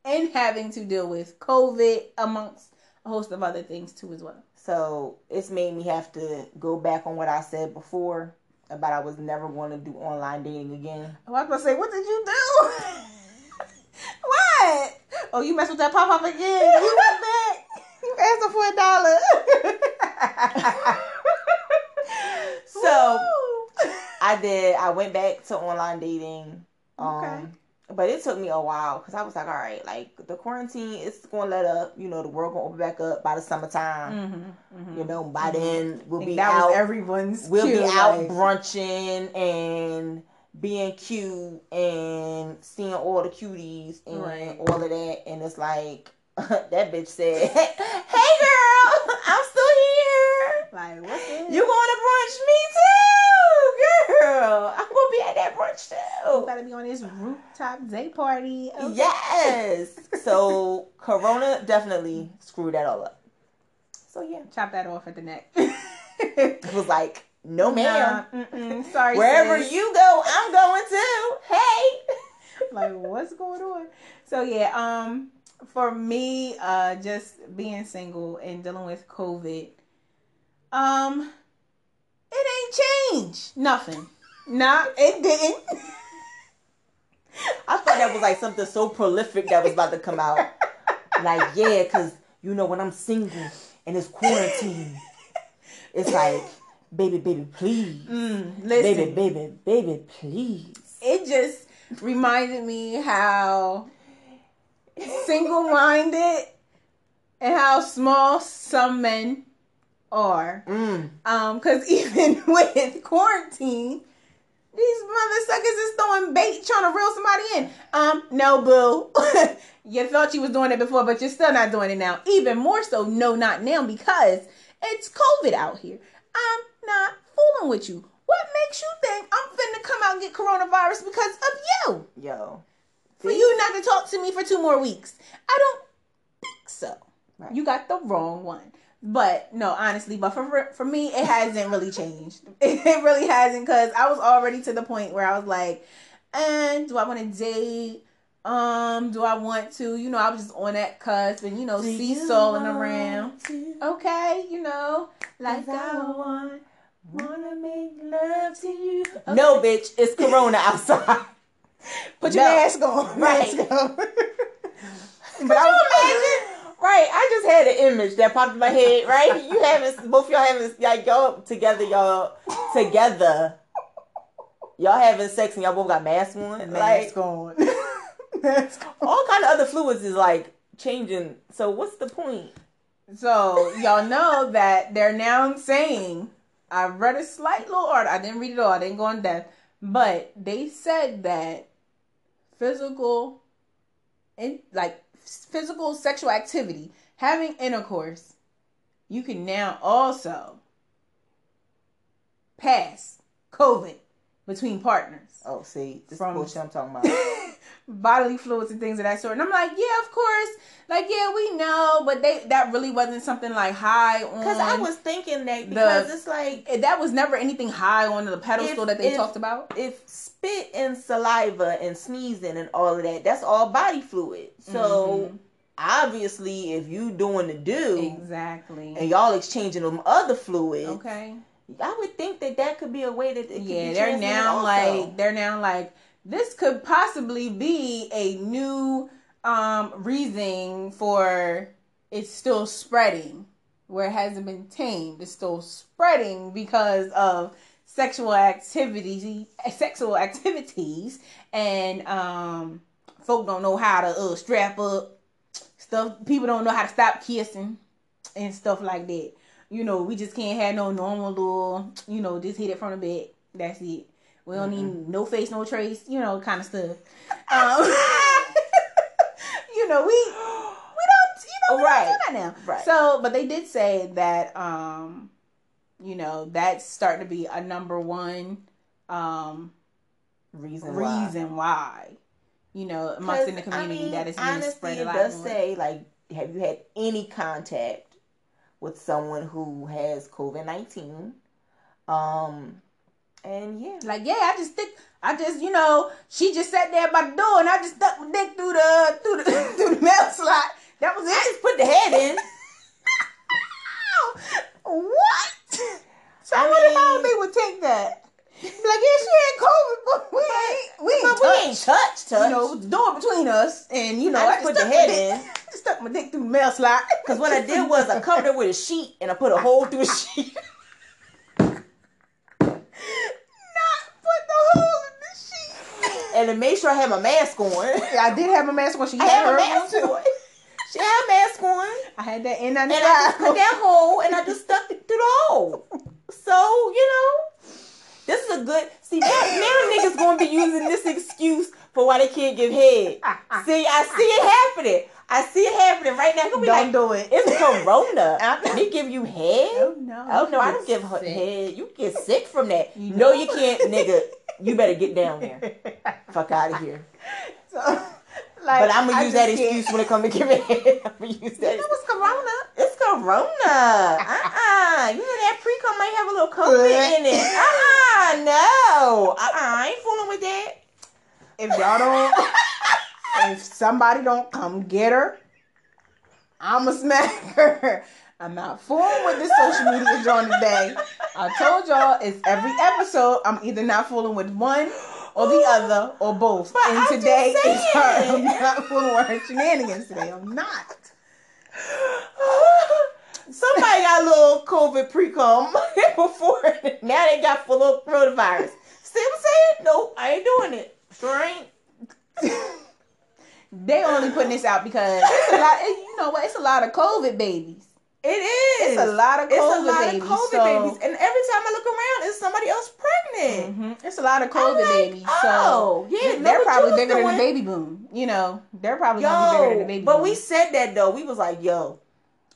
and having to deal with COVID amongst a host of other things too as well? So it's made me have to go back on what I said before about I was never going to do online dating again. Oh, I was gonna say, what did you do? What? Oh, you messed with that pop-up again. You went back. You asked her for a dollar. So, woo! I did. I went back to online dating. Um, okay. But it took me a while because I was like, all right, like, the quarantine, it's going to let up. You know, the world going to open back up by the summertime. Mm-hmm, mm-hmm. You know, by mm-hmm. then, we'll be that out. Was everyone's We'll cute, be out like. brunching and being cute and seeing all the cuties and right. all of that, and it's like that bitch said, "Hey girl, I'm still here. Like, what's this? You going to brunch? Me too, girl. I'm gonna be at that brunch too. We gotta be on this rooftop day party." Okay. Yes. So Corona definitely screwed that all up. So yeah, chop that off at the neck. It was like, no, ma'am. Nah, sorry. Wherever sis. You go, I'm going too. Hey. Like, what's going on? So, yeah, um, for me, uh, just being single and dealing with COVID, um, it ain't changed. Nothing. Nah, it didn't. I thought that was like something so prolific that was about to come out. Like, yeah, because, you know, when I'm single and it's quarantine, it's like, baby, baby, please. Mm, listen, baby, baby, baby, please. It just reminded me how single-minded and how small some men are. Mm. Um, because even with quarantine, these motherfuckers is throwing bait, trying to reel somebody in. Um, no, boo. You thought you was doing it before, but you're still not doing it now. Even more so, no, not now, because it's COVID out here. I'm not fooling with you. What makes you think I'm finna come out and get coronavirus because of you? Yo. For you not to talk to me for two more weeks. I don't think so. Right. You got the wrong one. But no, honestly, but for for me, it hasn't really changed. It really hasn't, because I was already to the point where I was like, and eh, do I want to date? Um, do I want to? You know, I was just on that cusp and, you know, seesawing around. To, okay, you know, like I, I want, wanna make love to you. Okay. No, bitch, it's Corona outside. Put your no. mask on. Right. Mask on. Could but I you imagine? Right, I just had an image that popped in my head, right? You having, both y'all having, like, y'all together, y'all, together, y'all having sex and y'all both got masks on. Like, mask on. All kind of other fluids is, like, changing. So what's the point? So y'all know that they're now saying, I read a slight little article. I didn't read it all. I didn't go in depth. But they said that physical, and like, physical sexual activity, having intercourse, you can now also pass COVID between partners. Oh, see, this is bullshit I'm talking about. Bodily fluids and things of that sort. And I'm like, yeah, of course. Like, yeah, we know, but they that really wasn't something like high on. Because I was thinking that because the, it's like that was never anything high on the pedestal if, that they if, talked about. If spit and saliva and sneezing and all of that, that's all body fluid. So mm-hmm. obviously, if you doing the do exactly, and y'all exchanging them other fluids, okay, I would think that that could be a way that it yeah, could they're now also. like they're now like. This could possibly be a new um, reason for it's still spreading, where it hasn't been tamed. It's still spreading because of sexual activity, sexual activities, and um, folk don't know how to uh, strap up stuff. People don't know how to stop kissing and stuff like that. You know, we just can't have no normal little, you know, just hit it from the back. That's it. We don't mm-hmm. need no face, no trace, you know, kind of stuff. Um, you know, we we don't, you know, we right. don't do that now. Right. So, but they did say that, um, you know, that's starting to be a number one um, reason reason why, why you know, amongst in the community I mean, that it's being spread a lot more. Honestly, it does say, like, have you had any contact with someone who has COVID nineteen? Um... And yeah, like yeah, I just stick. I just you know, she just sat there by the door, and I just stuck my dick through the through the through the mail slot. That was it. I just put the head in. What? So I wonder how they would take that. Like yeah, she had COVID, but we ain't we ain't, but touched. We ain't touched. Touch. You know, the door between us, and you know, I, I just put the head in. I just stuck my dick through the mail slot. Because what I did was I covered it with a sheet, and I put a hole through a sheet. And to make sure I had my mask on. Yeah, I did have my mask on. She had, had her mask too. on. She had a mask on. I had that N ninety-five. And I just put that hole and I just stuck it through the hole. So, you know, this is a good... See, now, now niggas going to be using this excuse for why they can't give head. See, I see it happening. I see it happening right now. Don't like, do it. It's Corona. They give you head? Oh, no. Oh, no, I don't give her head. You get sick from that. You know. No, you can't, nigga. You better get down there. Fuck out of here. So, like, but I'm going to use that excuse when it comes to giving head. I'm going to use that. You know it's Corona. It's Corona. Uh-uh. You know that pre-cum might have a little COVID in it. Uh-uh. No. Uh-uh. I ain't fooling with that. If y'all don't... If somebody don't come get her, I'ma smack her. I'm not fooling with this social media joint today. I told y'all it's every episode. I'm either not fooling with one or the other or both. But and I'm today is her. I'm not fooling with her shenanigans today. I'm not. Somebody got a little COVID pre-cum before. Now they got full of coronavirus. See what I'm saying? No, I ain't doing it. Sure ain't. They only putting this out because it's a lot. It, you know what? It's a lot of COVID babies. It is. It's a lot of COVID babies. It's a lot babies, of COVID so. babies. And every time I look around, it's somebody else pregnant. Mm-hmm. It's a lot of COVID like, babies. Oh, so yeah. They're probably bigger doing. than the baby boom. You know, they're probably yo, gonna be bigger than the baby but boom. But we said that though. We was like, yo,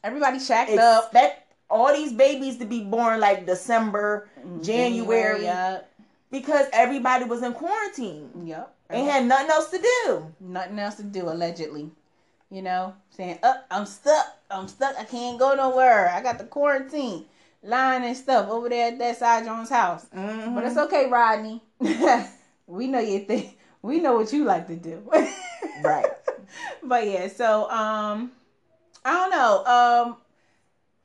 everybody shacked expect up. Expect all these babies to be born like December, mm-hmm. January, yeah. because everybody was in quarantine. Yep. Ain't had nothing else to do. Nothing else to do, allegedly. You know, saying, oh, I'm stuck. I'm stuck. I can't go nowhere. I got the quarantine line and stuff over there at that side John's house. Mm-hmm. But it's okay, Rodney. We know your thing. We know what you like to do. Right. But yeah, so um, I don't know. Um,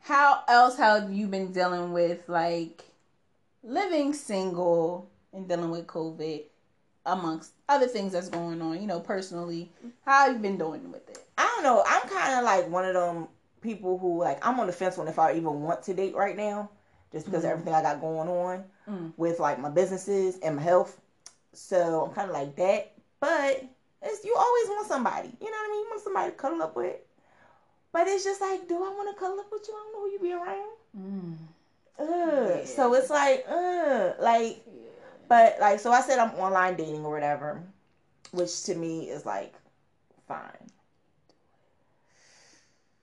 how else have you been dealing with like living single and dealing with COVID, amongst other things that's going on, you know, personally? How have you been doing with it? I don't know. I'm kind of like one of them people who, like, I'm on the fence on if I even want to date right now, just because mm-hmm. of everything I got going on mm. with, like, my businesses and my health. So I'm kind of like that. But it's, you always want somebody. You know what I mean? You want somebody to cuddle up with. But it's just like, do I want to cuddle up with you? I don't know who you be around. Mm. Ugh. Yeah. So it's like, ugh. Like, yeah. But, like, so I said I'm online dating or whatever, which to me is, like, fine.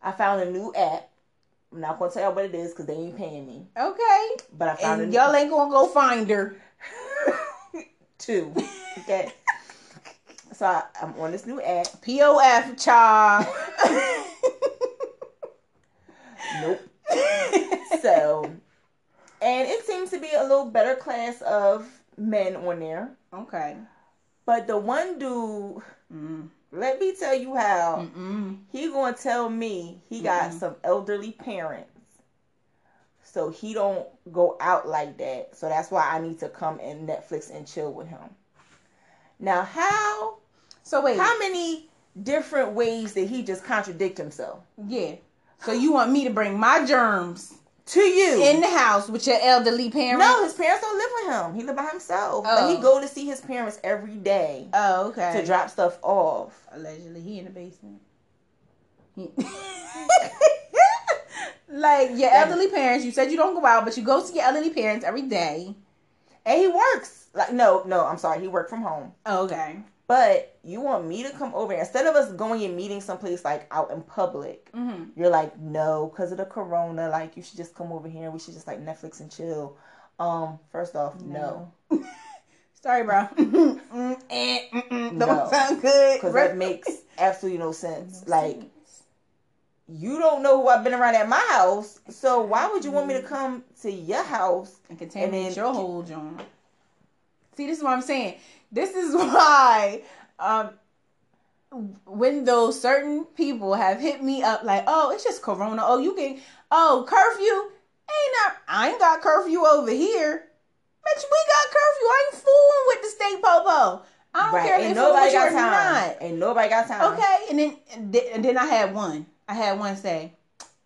I found a new app. I'm not going to tell y'all what it is because they ain't paying me. Okay. But I found and a new y'all ain't going to go find her. Two. Okay. So I, I'm on this new app. P O F, child. Nope. So, and it seems to be a little better class of men on there. Okay. But the one dude... Mm. Let me tell you how Mm-mm. he gonna tell me he got Mm-mm. some elderly parents, so he don't go out like that. So that's why I need to come and Netflix and chill with him. Now how? So wait, how many different ways did he just contradict himself? Yeah. So you want me to bring my germs to you in the house with your elderly parents? No, his parents don't live with him. He live by himself. Oh. But he go to see his parents every day. Oh, okay. To drop stuff off. Allegedly, he in the basement. Like your elderly parents. You said you don't go out, but you go see your elderly parents every day. And he works. Like no, no. I'm sorry. He worked from home. Oh, okay. But you want me to come over here. Instead of us going and meeting someplace, like, out in public, mm-hmm. you're like, no, because of the corona, like, you should just come over here. We should just, like, Netflix and chill. Um, first off, no. no. Sorry, bro. mm-mm, eh, mm-mm, don't no. sound good. Because that makes absolutely no sense. No like, sense. You don't know who I've been around at my house, so why would you want me to come to your house and contaminate your whole joint? See, this is what I'm saying. This is why um, when those certain people have hit me up like, oh, it's just corona. Oh, you can, oh, curfew. Ain't I, I ain't got curfew over here. Bitch, we got curfew. I ain't fooling with the state popo. I don't right. care if they fool with you or not. Ain't nobody got time. Okay, and then, and then I had one. I had one say,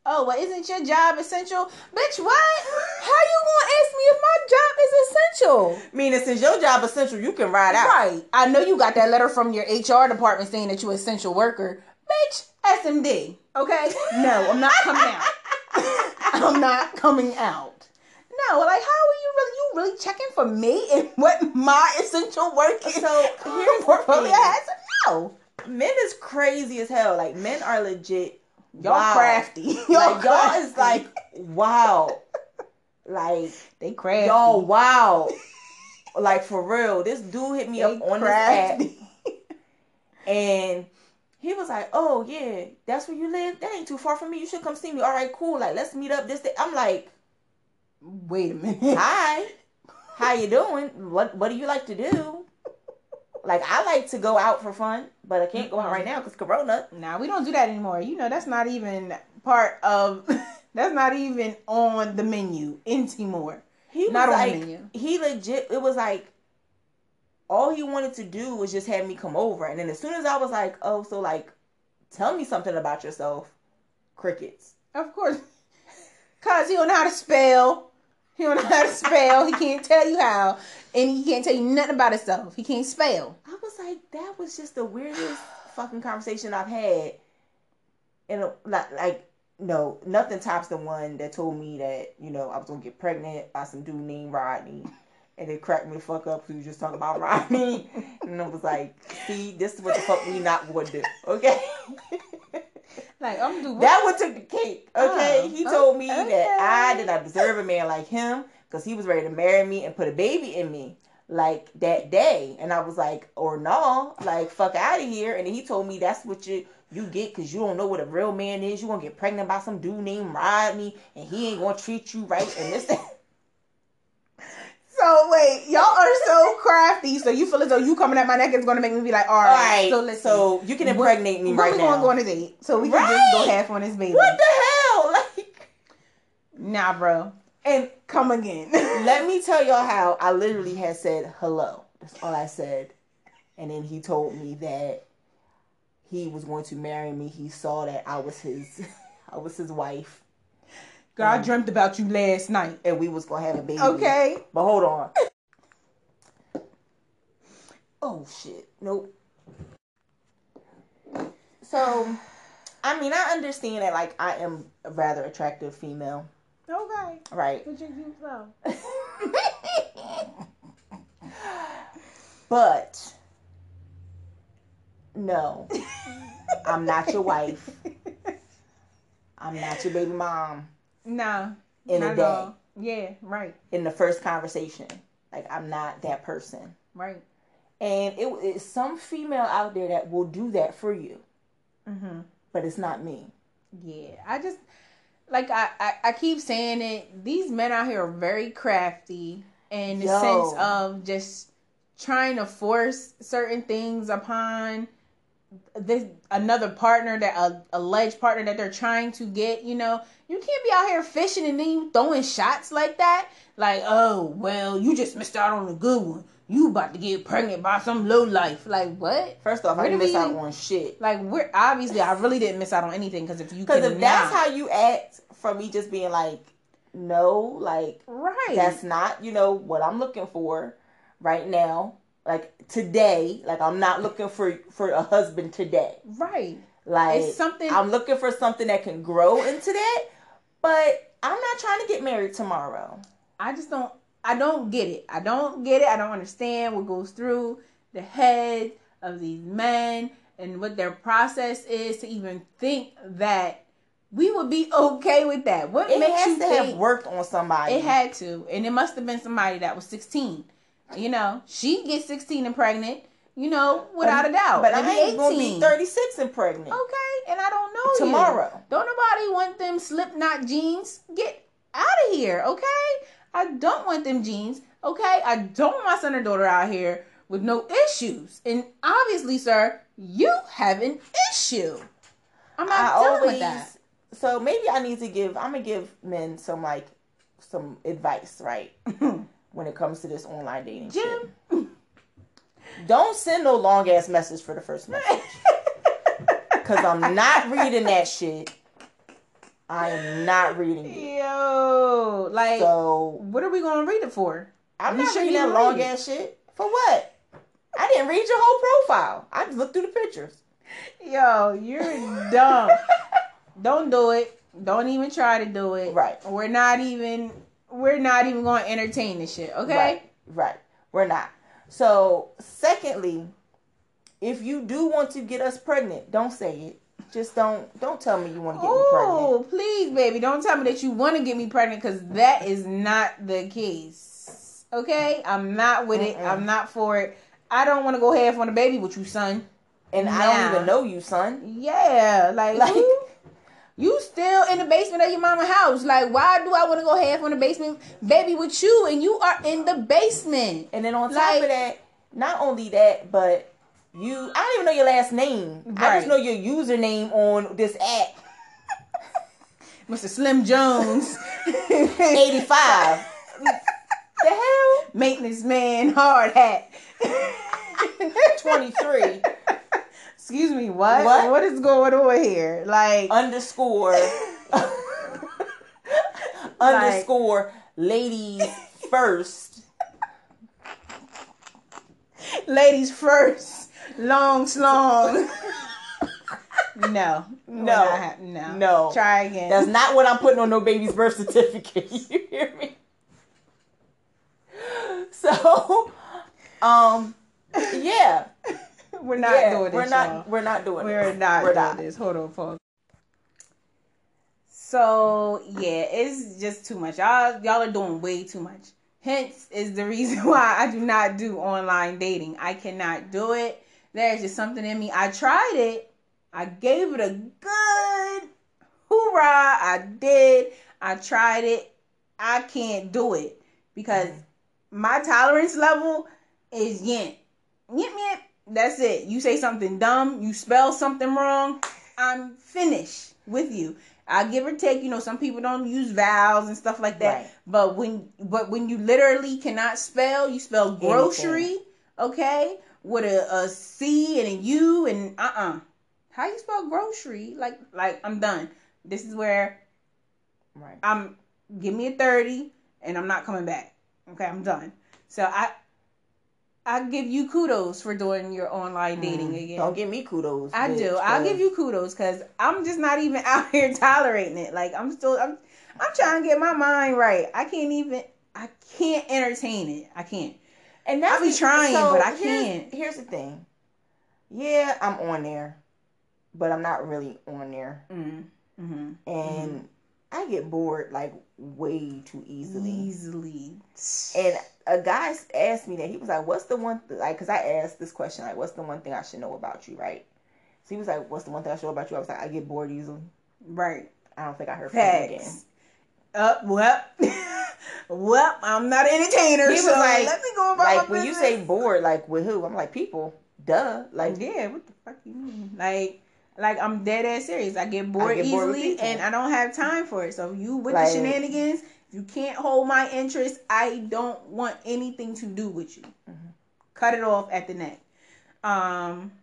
oh, well, isn't your job essential? Bitch, what? How you gonna ask me if my job is essential? Meaning, since your job essential, you can ride out. Right. I know you got that letter from your H R department saying that you're an essential worker. Bitch, S M D. Okay? No, I'm not coming out. I'm not coming out. No, like, how are you really, you really checking for me and what my essential work is? So, here's portfolio has to know. Men is crazy as hell. Like, men are legit. Y'all wow. crafty. Y'all, like, crafty. Y'all is like, wow. Like, they crafty. Y'all, wow. Like, for real. This dude hit me they up on crafty. This app. And he was like, oh, yeah, that's where you live? That ain't too far from me. You should come see me. All right, cool. Like, let's meet up this day. I'm like, wait a minute. Hi. How you doing? What What do you like to do? Like, I like to go out for fun, but I can't go out right now because corona. Nah, we don't do that anymore. You know, that's not even part of, that's not even on the menu in Timor. He not was on like, the menu. He legit, it was like, all he wanted to do was just have me come over. And then as soon as I was like, oh, so like, tell me something about yourself. Crickets. Of course. Because he don't know how to spell. He don't know how to spell. He can't tell you how. And he can't tell you nothing about himself. He can't spell. I was like, that was just the weirdest fucking conversation I've had. And, like, like, no, nothing tops the one that told me that, you know, I was going to get pregnant by some dude named Rodney. And they cracked me the fuck up because you just talking about Rodney. And I was like, see, this is what the fuck we not going to do. Okay? Like, I'm doing that one took the cake. Okay, oh, he told me okay. that I did not deserve a man like him because he was ready to marry me and put a baby in me like that day, and I was like, or no, like fuck out of here. And then he told me that's what you you get because you don't know what a real man is. You're going to get pregnant by some dude named Rodney, and he ain't going to treat you right. And this, that. So, wait, y'all are so crafty. So, you feel as though you coming at my neck is going to make me be like, all right. All right. So, so you can impregnate me right now. We're going to go on a date. So, we can right? just go half on this baby. What the hell? Like, nah, bro. And come again. Let me tell y'all how I literally had said hello. That's all I said. And then he told me that he was going to marry me. He saw that I was his, I was his wife. Girl, um, I dreamt about you last night. And we was going to have a baby. Okay. But hold on. Oh, shit. Nope. So, I mean, I understand that, like, I am a rather attractive female. Okay. Right. But you're cute, though. But... no, I'm not your wife. I'm not your baby mom. Nah, in a day. Yeah, right. In the first conversation, like I'm not that person. Right. And it, it's some female out there that will do that for you. Mm-hmm. But it's not me. Yeah, I just like I, I, I keep saying it. These men out here are very crafty, in the Yo. sense of just trying to force certain things upon this another partner, that uh, alleged partner that they're trying to get. You know, you can't be out here fishing and then you throwing shots like that. Like, oh well, you just missed out on a good one. You about to get pregnant by some lowlife. Like, what? First off, where I didn't miss we, out on shit. Like, we're obviously I really didn't miss out on anything, because if you because if that's how you act, for me just being like, no, like right, that's not you know what I'm looking for right now. Like, today, like, I'm not looking for, for a husband today. Right. Like, it's something... I'm looking for something that can grow into that, but I'm not trying to get married tomorrow. I just don't... I don't get it. I don't get it. I don't understand what goes through the head of these men and what their process is to even think that we would be okay with that. What it makes you think... It has to have worked on somebody. It had to. And it must have been somebody that was sixteen. You know, she gets sixteen and pregnant, you know, without a doubt. But I ain't going to be thirty-six and pregnant. Okay, and I don't know tomorrow. You. Don't nobody want them Slipknot jeans. Get out of here, okay? I don't want them jeans, okay? I don't want my son or daughter out here with no issues. And obviously, sir, you have an issue. I'm not dealing with that. So maybe I need to give, I'm going to give men some, like, some advice, right? When it comes to this online dating Jim. Shit. Don't send no long-ass message for the first message. Because I'm not reading that shit. I am not reading it. Yo, like, so, what are we going to read it for? I'm you not reading that long-ass shit. For what? I didn't read your whole profile. I just looked through the pictures. Yo, you're dumb. Don't do it. Don't even try to do it. Right. We're not even... We're not even going to entertain this shit, okay? Right, right. We're not. So, secondly, if you do want to get us pregnant, don't say it. Just don't don't tell me you want to get Ooh, me pregnant. Oh, please, baby. Don't tell me that you want to get me pregnant, because that is not the case, okay? I'm not with Mm-mm. it. I'm not for it. I don't want to go half on the baby with you, son. And nah. I don't even know you, son. Yeah, like... like you still in the basement of your mama's house. Like, why do I want to go half on the basement, baby, with you? And you are in the basement. And then on top like, of that, not only that, but you, I don't even know your last name. Right. I just know your username on this app. Mister Slim Jones. eighty-five. The hell? Maintenance man, hard hat. twenty-three. Excuse me, what? What? What is going on here? Like underscore underscore ladies first. Ladies first. Long slong. No. No. Ha- no. No. Try again. That's not what I'm putting on no baby's birth certificate. You hear me? So um yeah. We're not yeah, doing we're this. Not, y'all. We're not doing we're this. Not we're doing not doing this. Hold on, folks. So yeah, it's just too much. Y'all, y'all are doing way too much. Hence is the reason why I do not do online dating. I cannot do it. There's just something in me. I tried it. I gave it a good hoorah. I did. I tried it. I can't do it because my tolerance level is yent. Yent, yent. That's it. You say something dumb. You spell something wrong. I'm finished with you. I give or take, you know, some people don't use vowels and stuff like that. Right. But when but when you literally cannot spell, you spell grocery, okay, with a, a C and a U and uh-uh. How you spell grocery? Like, like I'm done. This is where right. I'm, give me a thirty and I'm not coming back. Okay, I'm done. So I... I give you kudos for doing your online dating mm, again. Don't give me kudos. I bitch, do. Cause... I'll give you kudos because I'm just not even out here tolerating it. Like I'm still, I'm, I'm trying to get my mind right. I can't even, I can't entertain it. I can't. And that's I'll be trying, so but I can't. Here's the thing. Yeah, I'm on there, but I'm not really on there. Mm, mm-hmm, and mm-hmm. I get bored like way too easily. Easily. And a guy asked me that. He was like, what's the one, th-? like, because I asked this question, like, what's the one thing I should know about you, right? So he was like, what's the one thing I should know about you? I was like, I get bored easily. Right. I don't think I heard Facts. From him again. Uh, well, well, I'm not an entertainer. He was so like, let me go about like, my when business. You say bored, like, with who? I'm like, people, duh. Like, yeah, what the fuck you mean? Like, Like, I'm dead ass serious. I get bored I get easily, bored and I don't have time for it. So, if you with like, the shenanigans, if you can't hold my interest, I don't want anything to do with you. Mm-hmm. Cut it off at the neck. Um,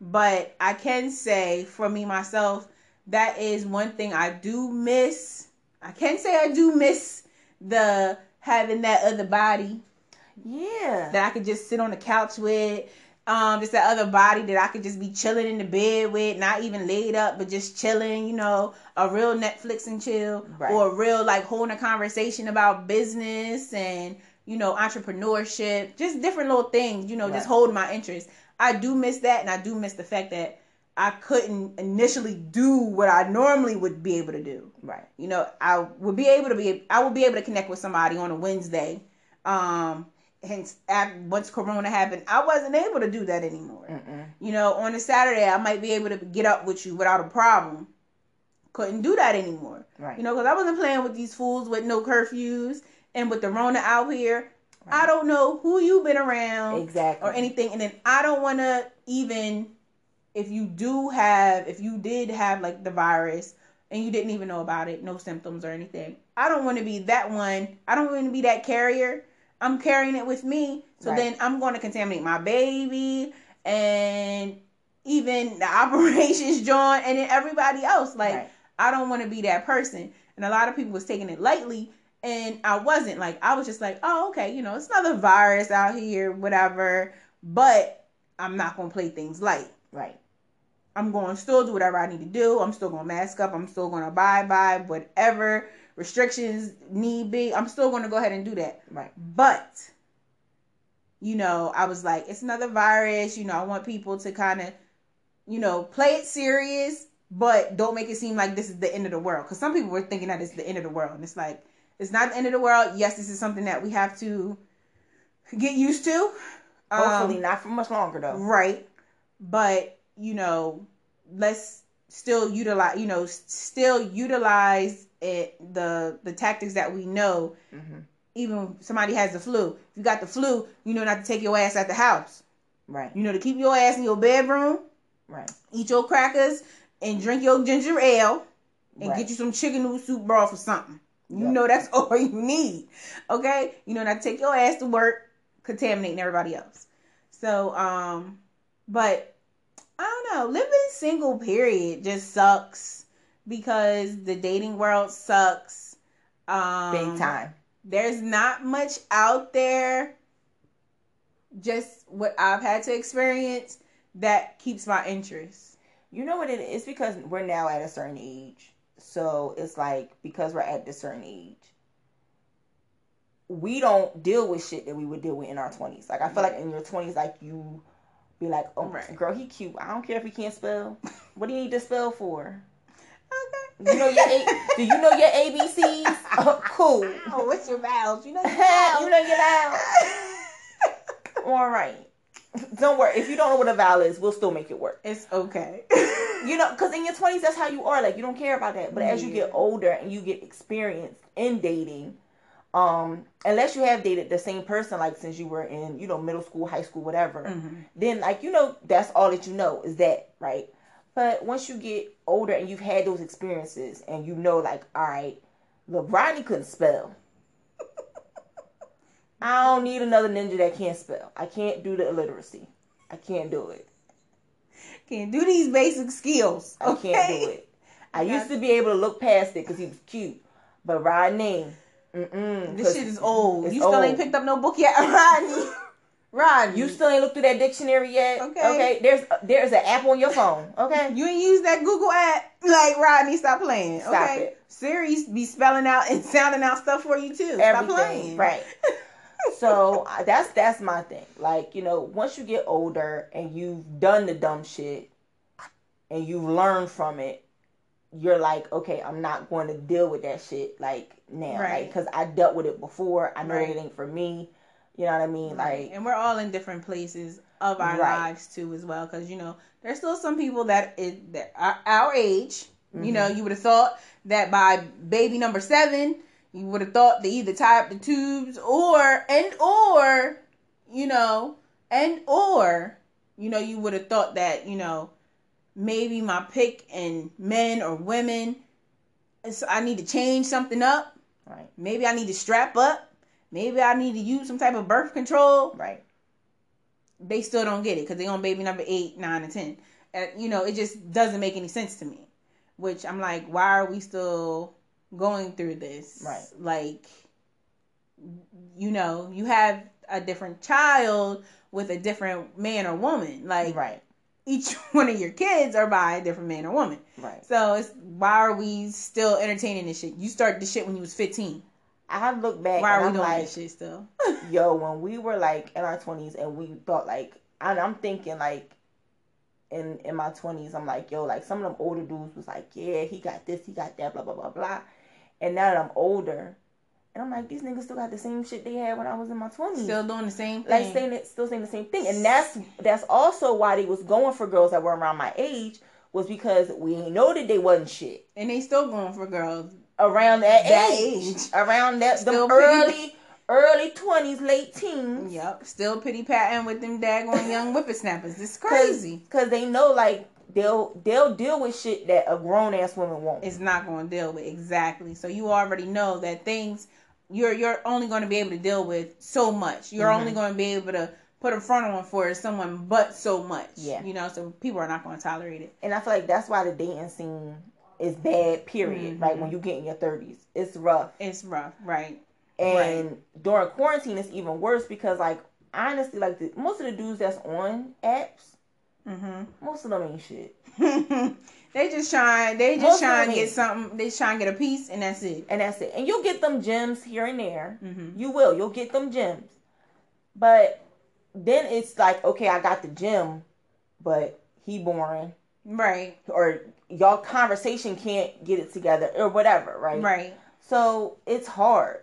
but I can say, for me, myself, that is one thing I do miss. I can say I do miss the having that other body. Yeah. That I could just sit on the couch with. Um, just that other body that I could just be chilling in the bed with, not even laid up, but just chilling, you know, a real Netflix and chill, right. or a real, like, holding a conversation about business and, you know, entrepreneurship, just different little things, you know, right. just holding my interest. I do miss that, and I do miss the fact that I couldn't initially do what I normally would be able to do. Right. You know, I would be able to be, I would be able to connect with somebody on a Wednesday, um, hence once Corona happened, I wasn't able to do that anymore. Mm-mm. You know, on a Saturday, I might be able to get up with you without a problem. Couldn't do that anymore. Right. You know, because I wasn't playing with these fools with no curfews and with the Rona out here. Right. I don't know who you've been around exactly. or anything. And then I don't want to even, if you do have, if you did have like the virus and you didn't even know about it, no symptoms or anything. I don't want to be that one. I don't want to be that carrier. I'm carrying it with me. So right. then I'm going to contaminate my baby and even the operations John and then everybody else. Like, right. I don't want to be that person. And a lot of people was taking it lightly. And I wasn't. Like, I was just like, oh, okay. You know, it's another virus out here, whatever. But I'm not going to play things light. Right. I'm going to still do whatever I need to do. I'm still going to mask up. I'm still going to abide by whatever restrictions need be. I'm still going to go ahead and do that. Right. But, you know, I was like, it's another virus. You know, I want people to kind of, you know, play it serious, but don't make it seem like this is the end of the world. Because some people were thinking that it's the end of the world. And it's like, it's not the end of the world. Yes, this is something that we have to get used to. Hopefully um, not for much longer, though. Right. But... you know, let's still utilize, you know, still utilize it, the the tactics that we know. Mm-hmm. Even if somebody has the flu. If you got the flu, you know not to take your ass out the house. Right. You know, to keep your ass in your bedroom. Right. Eat your crackers and drink your ginger ale and right. get you some chicken noodle soup broth or something. You yep. know that's all you need. Okay? You know, not to take your ass to work, contaminating everybody else. So, um, but... I don't know. Living single, period, just sucks because the dating world sucks. Um, Big time. There's not much out there, just what I've had to experience, that keeps my interest. You know what it is? It's because we're now at a certain age. So it's like, because we're at this certain age, we don't deal with shit that we would deal with in our twenties. Like, I feel right. like in your twenties, like, you... be like, oh, right. girl, he cute. I don't care if he can't spell. What do you need to spell for? Okay. You know your a- do you know your A B Cs? Oh, cool. Ow, what's your vowels? You know your vowels. You know your vowels. All right. Don't worry. If you don't know what a vowel is, we'll still make it work. It's okay. You know, because in your twenties, that's how you are. Like, you don't care about that. But yeah. as you get older and you get experienced in dating, um, unless you have dated the same person, like, since you were in, you know, middle school, high school, whatever, mm-hmm. then, like, you know, that's all that you know is that, right? But once you get older and you've had those experiences and you know, like, all right, look, Rodney couldn't spell. I don't need another ninja that can't spell. I can't do the illiteracy. I can't do it. Can't do these basic skills. Okay? I can't do it. I Got used to be able to look past it because he was cute. But Rodney, mm-mm. This shit is old. You still old. Ain't picked up no book yet, Rodney. Rodney. You still ain't looked through that dictionary yet. Okay. Okay. There's there's an app on your phone. Okay. You ain't use that Google app. Like, Rodney, stop playing. Stop okay. It. Siri be spelling out and sounding out stuff for you too. Everything. Stop playing. Right. So that's that's my thing. Like, you know, once you get older and you've done the dumb shit and you've learned from it, you're like, okay, I'm not going to deal with that shit like now, right? Because like, I dealt with it before. I know right. it ain't for me. You know what I mean? Right. Like, and we're all in different places of our right. lives too, as well. Because you know, there's still some people that it that are our age. Mm-hmm. You know, you would have thought that by baby number seven. You would have thought they either tie up the tubes or, and or, you know, and or, you know, you would have thought that, you know, maybe my pick in men or women, so I need to change something up. Right. Maybe I need to strap up. Maybe I need to use some type of birth control. Right. They still don't get it because they on baby number eight, nine, and ten. And, you know, it just doesn't make any sense to me, which I'm like, why are we still going through this? Right. Like, you know, you have a different child with a different man or woman. Like, right. each one of your kids are by a different man or woman. Right. So it's, why are we still entertaining this shit? You started this shit when you was fifteen. I look back. Why are we I'm doing like, this shit still? Yo, when we were like in our twenties and we thought like, and I'm thinking like, in in my twenties, I'm like, yo, like some of them older dudes was like, yeah, he got this, he got that, blah blah blah blah. And now that I'm older, and I'm like, these niggas still got the same shit they had when I was in my twenties. Still doing the same thing. Like, saying it, still saying the same thing. And that's that's also why they was going for girls that were around my age, was because we know that they wasn't shit. And they still going for girls around that, that age. age. Around that, them early, early twenties, late teens. Yep. Still pity patting with them daggone young whippersnappers. It's crazy. Because they know, like, They'll they'll deal with shit that a grown ass woman won't. It's not going to deal with. Exactly. So you already know that things you're you're only going to be able to deal with so much. You're mm-hmm. only going to be able to put a front on for someone, but so much. Yeah. You know. So people are not going to tolerate it. And I feel like that's why the dating scene is bad. Period. Mm-hmm. Right when you get in your thirties, it's rough. It's rough. Right. And right. during quarantine, it's even worse because, like, honestly, like the, most of the dudes that's on apps. Mm-hmm. Most of them ain't shit. they just try. They just Most try and get something. They try and get a piece, and that's it. And that's it. And you'll get them gems here and there. Mm-hmm. You will. You'll get them gems. But then it's like, okay, I got the gem, but he boring, right? Or y'all conversation can't get it together, or whatever, right? Right. So it's hard.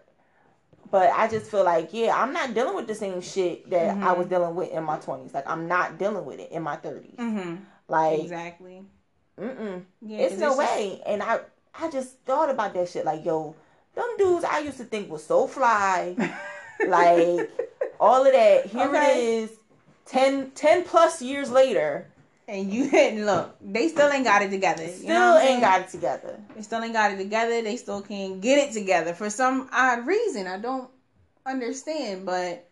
But I just feel like, yeah, I'm not dealing with the same shit that mm-hmm. I was dealing with in my twenties. Like, I'm not dealing with it in my thirties. Mm-hmm. Like, exactly. Mm-mm. Yeah, it's no way. Just... And I, I just thought about that shit. Like, yo, them dudes I used to think was so fly. Like, all of that. Here okay. it is. Ten, ten plus years later. And you didn't look. They still ain't got it together. Still you know ain't got it together. They still ain't got it together. They still can't get it together for some odd reason. I don't understand, but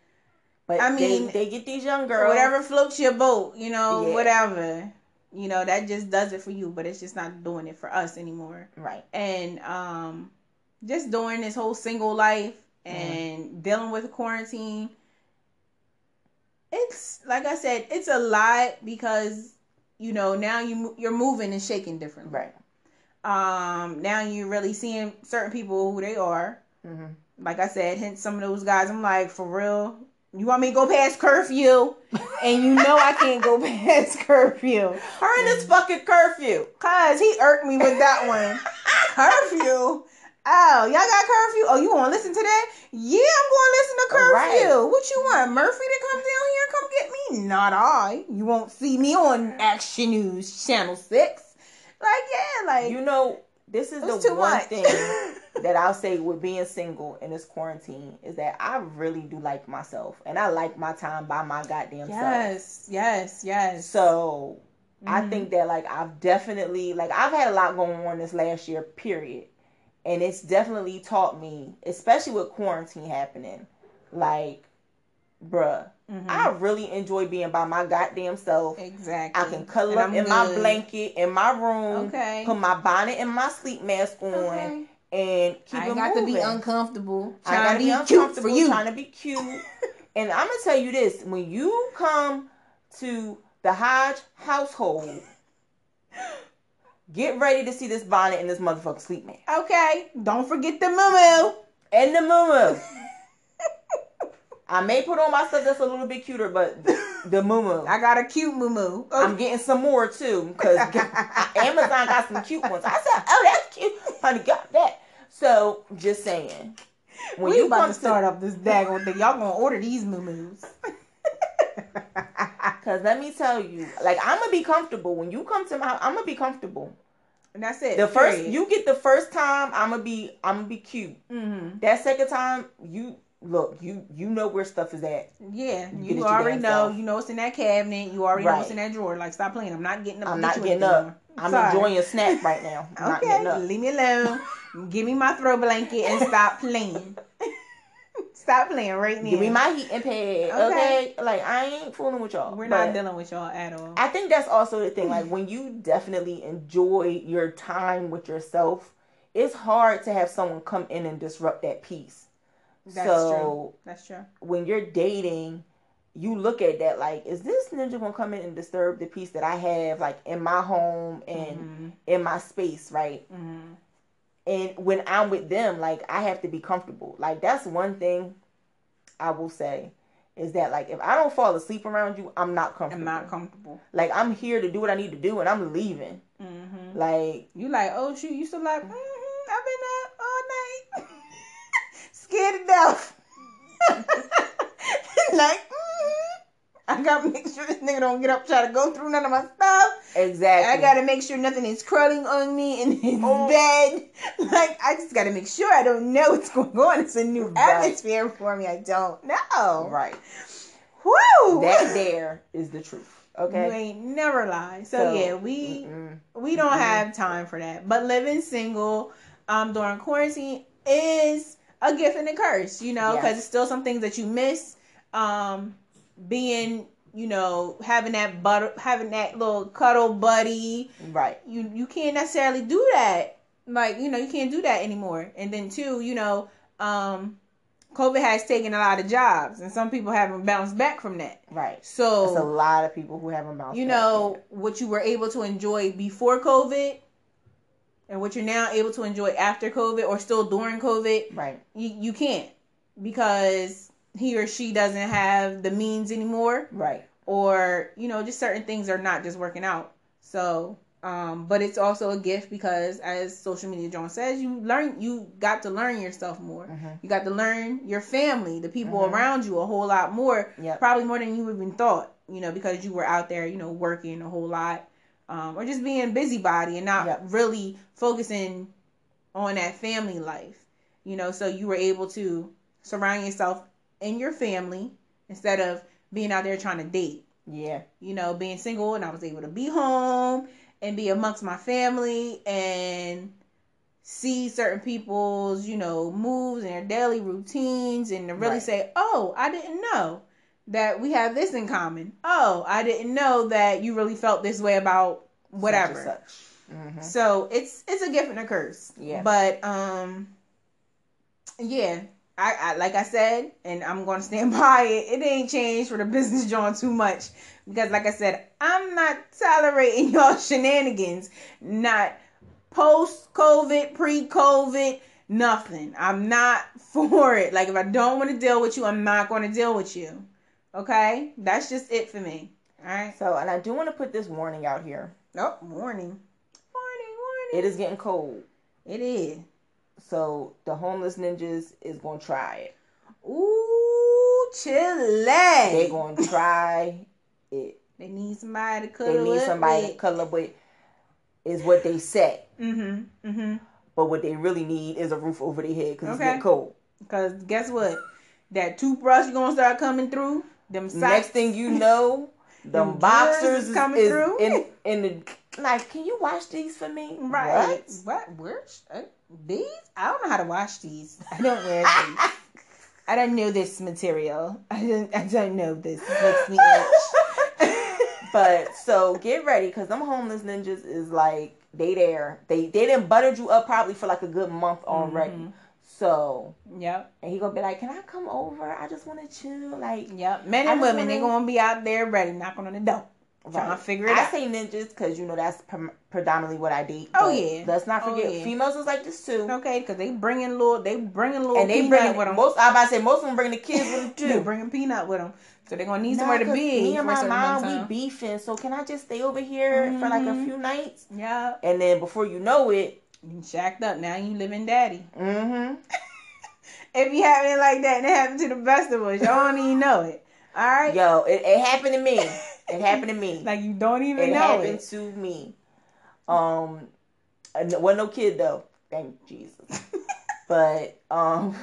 but I mean, they, they get these young girls. Whatever floats your boat, you know, yeah. whatever. You know, that just does it for you, but it's just not doing it for us anymore. Right. And um, just doing this whole single life and mm. dealing with quarantine. It's like I said, it's a lot because. You know, now you, you're moving and shaking differently. Right. Um, now you're really seeing certain people who they are. Mm-hmm. Like I said, hence some of those guys, I'm like, for real? You want me to go past curfew? And you know I can't go past curfew. Her and this fucking curfew. Cause he irked me with that one. Curfew? Oh, y'all got curfew? Oh, you want to listen to that? Yeah, I'm going to listen to curfew. Right. What you want, Murphy to come down here and come get me? Not I. You won't see me on Action News Channel six. Like, yeah, like, you know, this is the one much. thing that I'll say with being single in this quarantine is that I really do like myself, and I like my time by my goddamn yes, self. Yes, yes, yes. So mm-hmm. I think that, like, I've definitely, like, I've had a lot going on this last year, period. And it's definitely taught me, especially with quarantine happening, like, bruh, mm-hmm. I really enjoy being by my goddamn self. Exactly. I can cuddle up in good. my blanket, in my room, okay. put my bonnet and my sleep mask on, okay. and keep I it moving. I got to be uncomfortable. I got to be uncomfortable, for you. trying to be cute. And I'm going to tell you this. When you come to the Hodge household, get ready to see this bonnet and this motherfucking sleep mask. Okay. Don't forget the moo-moo. And the moo-moo. I may put on my stuff that's a little bit cuter, but the, the moo-moo. I got a cute moo-moo. Oh. I'm getting some more, too, because Amazon got some cute ones. I said, oh, that's cute. Honey, got that. So, just saying. When we you about to start to... up this daggone thing, y'all going to order these moo-moos. Because let me tell you, like, I'm going to be comfortable. When you come to my house, I'm going to be comfortable. And that's it. The period. first, you get the first time, I'm going to be, I'm going to be cute. Mm-hmm. That second time, you... Look, you you know where stuff is at. Yeah, you, you already know. Stuff. You know it's in that cabinet. You already right. know it's in that drawer. Like, stop playing. I'm not getting up. I'm not getting up. I'm Sorry. enjoying a snack right now. I'm okay, not up. Leave me alone. Give me my throw blanket and stop playing. Stop playing right now. Give me my heating pad, okay? okay? Like, I ain't fooling with y'all. We're not dealing with y'all at all. I think that's also the thing. Like, when you definitely enjoy your time with yourself, it's hard to have someone come in and disrupt that peace. That's so true. That's true. When you're dating, you look at that like, is this ninja gonna come in and disturb the peace that I have, like, in my home and mm-hmm. in my space, right? Mm-hmm. And when I'm with them, like, I have to be comfortable. Like, that's one thing I will say is that, like, if I don't fall asleep around you, I'm not comfortable. I'm not comfortable. Like, I'm here to do what I need to do, and I'm leaving. Mm-hmm. Like, you like, oh shoot, you still like, mm-hmm, I've been up all night. Scared to death. Like, mm, I gotta make sure this nigga don't get up, try to go through none of my stuff. Exactly. I gotta make sure nothing is crawling on me in his oh. bed. Like, I just gotta make sure I don't know what's going on. It's a new right. atmosphere for me. I don't know. Right. Woo! That there is the truth. Okay. You ain't never lie. So, so yeah, we mm-mm. we don't mm-mm. have time for that. But living single um during quarantine is a gift and a curse, you know, because yes. it's still some things that you miss. Um, being, you know, having that but having that little cuddle buddy, right? You you can't necessarily do that, like, you know, you can't do that anymore. And then too, you know, um, COVID has taken a lot of jobs, and some people haven't bounced back from that, right? So there's a lot of people who haven't bounced. You know, back what you were able to enjoy before COVID. And what you're now able to enjoy after COVID or still during COVID, right? You you can't, because he or she doesn't have the means anymore, right? Or, you know, just certain things are not just working out. So, um, but it's also a gift because, as Social Media John says, you learn you got to learn yourself more. Mm-hmm. You got to learn your family, the people mm-hmm. around you, a whole lot more. Yep. Probably more than you even thought. You know, because you were out there, you know, working a whole lot. Um, or just being busybody and not yep. really focusing on that family life, you know. So you were able to surround yourself in your family instead of being out there trying to date. Yeah. You know, being single, and I was able to be home and be amongst my family and see certain people's, you know, moves and their daily routines, and to really right. say, oh, I didn't know that we have this in common. Oh, I didn't know that you really felt this way about whatever. Such and such. Mm-hmm. So it's it's a gift and a curse. Yeah. But um, yeah, I, I like I said, and I'm gonna stand by it. It ain't changed for the business John too much, because like I said, I'm not tolerating y'all shenanigans. Not post COVID, pre COVID, nothing. I'm not for it. Like, if I don't want to deal with you, I'm not going to deal with you. Okay, that's just it for me. All right. So, and I do want to put this warning out here. Nope, oh, warning. Warning, warning. It is getting cold. It is. So, the homeless ninjas is going to try it. Ooh, chilly. They're going to try it. They need somebody to cuddle with. They need somebody to cuddle with. is what they say. Mm-hmm. Mm-hmm. But what they really need is a roof over their head because okay. it's getting cold. Because guess what? That toothbrush going to start coming through. Them socks. Next thing you know, them, them boxers is coming is through. In, in the, like, can you wash these for me? Right. What? What? Where? These? I don't know how to wash these. I don't wear these. I don't know this material. I don't, I don't know this. It makes me itch. But, so, get ready, because them homeless ninjas is like, they there. They they done buttered you up probably for like a good month already. Mm-hmm. So, yep. And he gonna be like, can I come over? I just want to chill. Like, yep. Men and women, wanna... they gonna be out there ready, knocking on the door. Right. Trying to figure it I out. I say ninjas because, you know, that's pre- predominantly what I date. Oh, yeah. Let's not forget, oh, yeah. females is like this, too. Okay, because they bringing little, they bringing little and they bringing with them. Most, I about to say, most of them bring the kids with them, too. They bringing peanut with them. So they're going to need nah, somewhere to be. Me and my mom, we beefing. So can I just stay over here mm-hmm. for like a few nights? Yeah. And then before you know it. You shacked up. Now you living daddy. Mm-hmm. If you happen like that, and it happened to the best of us. Y'all don't even know it. All right? Yo, it, it happened to me. It happened to me. Like, you don't even it know it. It happened to me. Um, Wasn't well, no kid, though. Thank Jesus. But, um.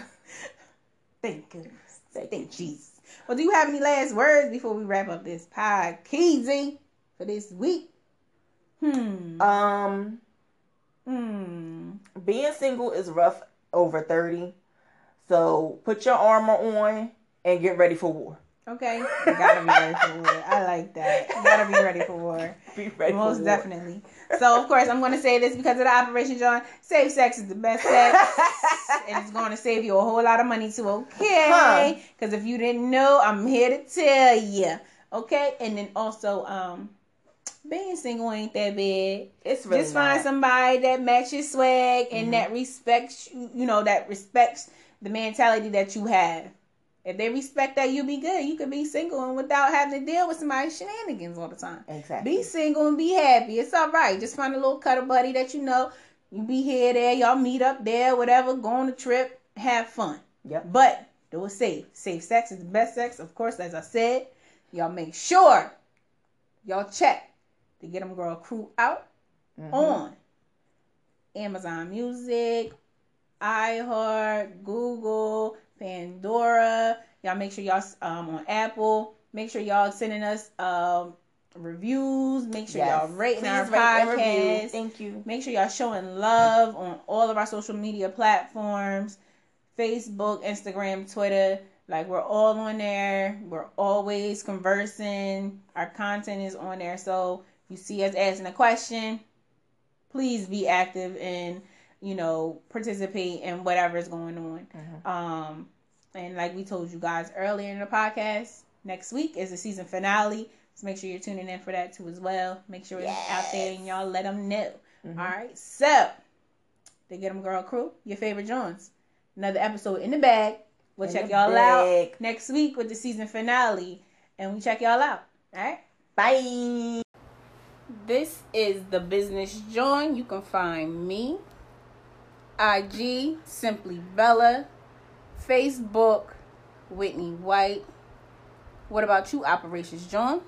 Thank goodness. Thank, Thank Jesus. Jesus. Well, do you have any last words before we wrap up this podcast for this week? Hmm. Um. Hmm. Being single is rough over thirty. So put your armor on and get ready for war. Okay. You gotta be ready for war. I like that. You gotta be ready for war. Be ready Most for war. Definitely. So, of course, I'm going to say this because of the Operation John. Safe sex is the best sex. And it's going to save you a whole lot of money, too. Okay? Because huh. if you didn't know, I'm here to tell you. Okay? And then also, um, being single ain't that bad. It's really Just find not. somebody that matches swag and mm-hmm. that respects, you know, that respects the mentality that you have. If they respect that, you'll be good. You could be single and without having to deal with somebody's shenanigans all the time. Exactly. Be single and be happy. It's all right. Just find a little cuddle buddy that you know. You be here, there. Y'all meet up there, whatever. Go on a trip. Have fun. Yep. But do it safe. Safe sex is the best sex. Of course, as I said, y'all make sure y'all check to get them girl crew out mm-hmm. on Amazon Music, iHeart, Google, Pandora. Y'all make sure y'all um on Apple. Make sure y'all sending us um reviews. Make sure yes. y'all rating Please our podcast. Thank you. Make sure y'all showing love on all of our social media platforms. Facebook, Instagram, Twitter. Like, we're all on there. We're always conversing. Our content is on there. So if you see us asking a question, please be active and, you know, participate in whatever is going on. Mm-hmm. Um, and like we told you guys earlier in the podcast, next week is the season finale. So make sure you're tuning in for that too as well. Make sure yes. it's out there and y'all let them know. Mm-hmm. All right. So, the Get 'Em Girl crew, your favorite Johns. Another episode in the bag. We'll in check y'all bag. out next week with the season finale. And we check y'all out. All right. Bye. This is the Business John. You can find me. I G, Simply Bella. Facebook, Whitney White. What about you, Operations John? You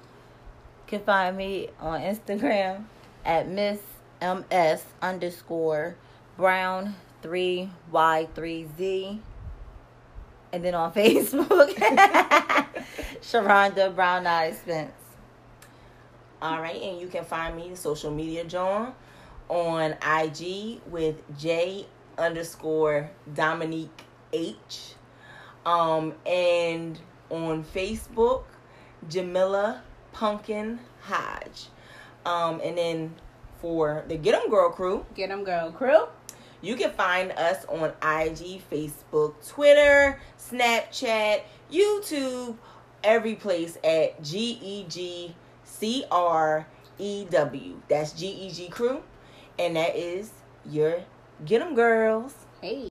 can find me on Instagram at Miss M S underscore Brown three Y three Z. And then on Facebook, Sharonda Brown Eyes Spence. All right, and you can find me Social Media John on I G with J underscore Dominique H, um and on Facebook Jamila Pumpkin Hodge, um and then for the Get 'Em Girl crew Get 'Em Girl crew you can find us on I G, Facebook, Twitter, Snapchat, YouTube, every place at G E G C R E W. That's G E G crew, and that is your Get 'Em Girls. Hey.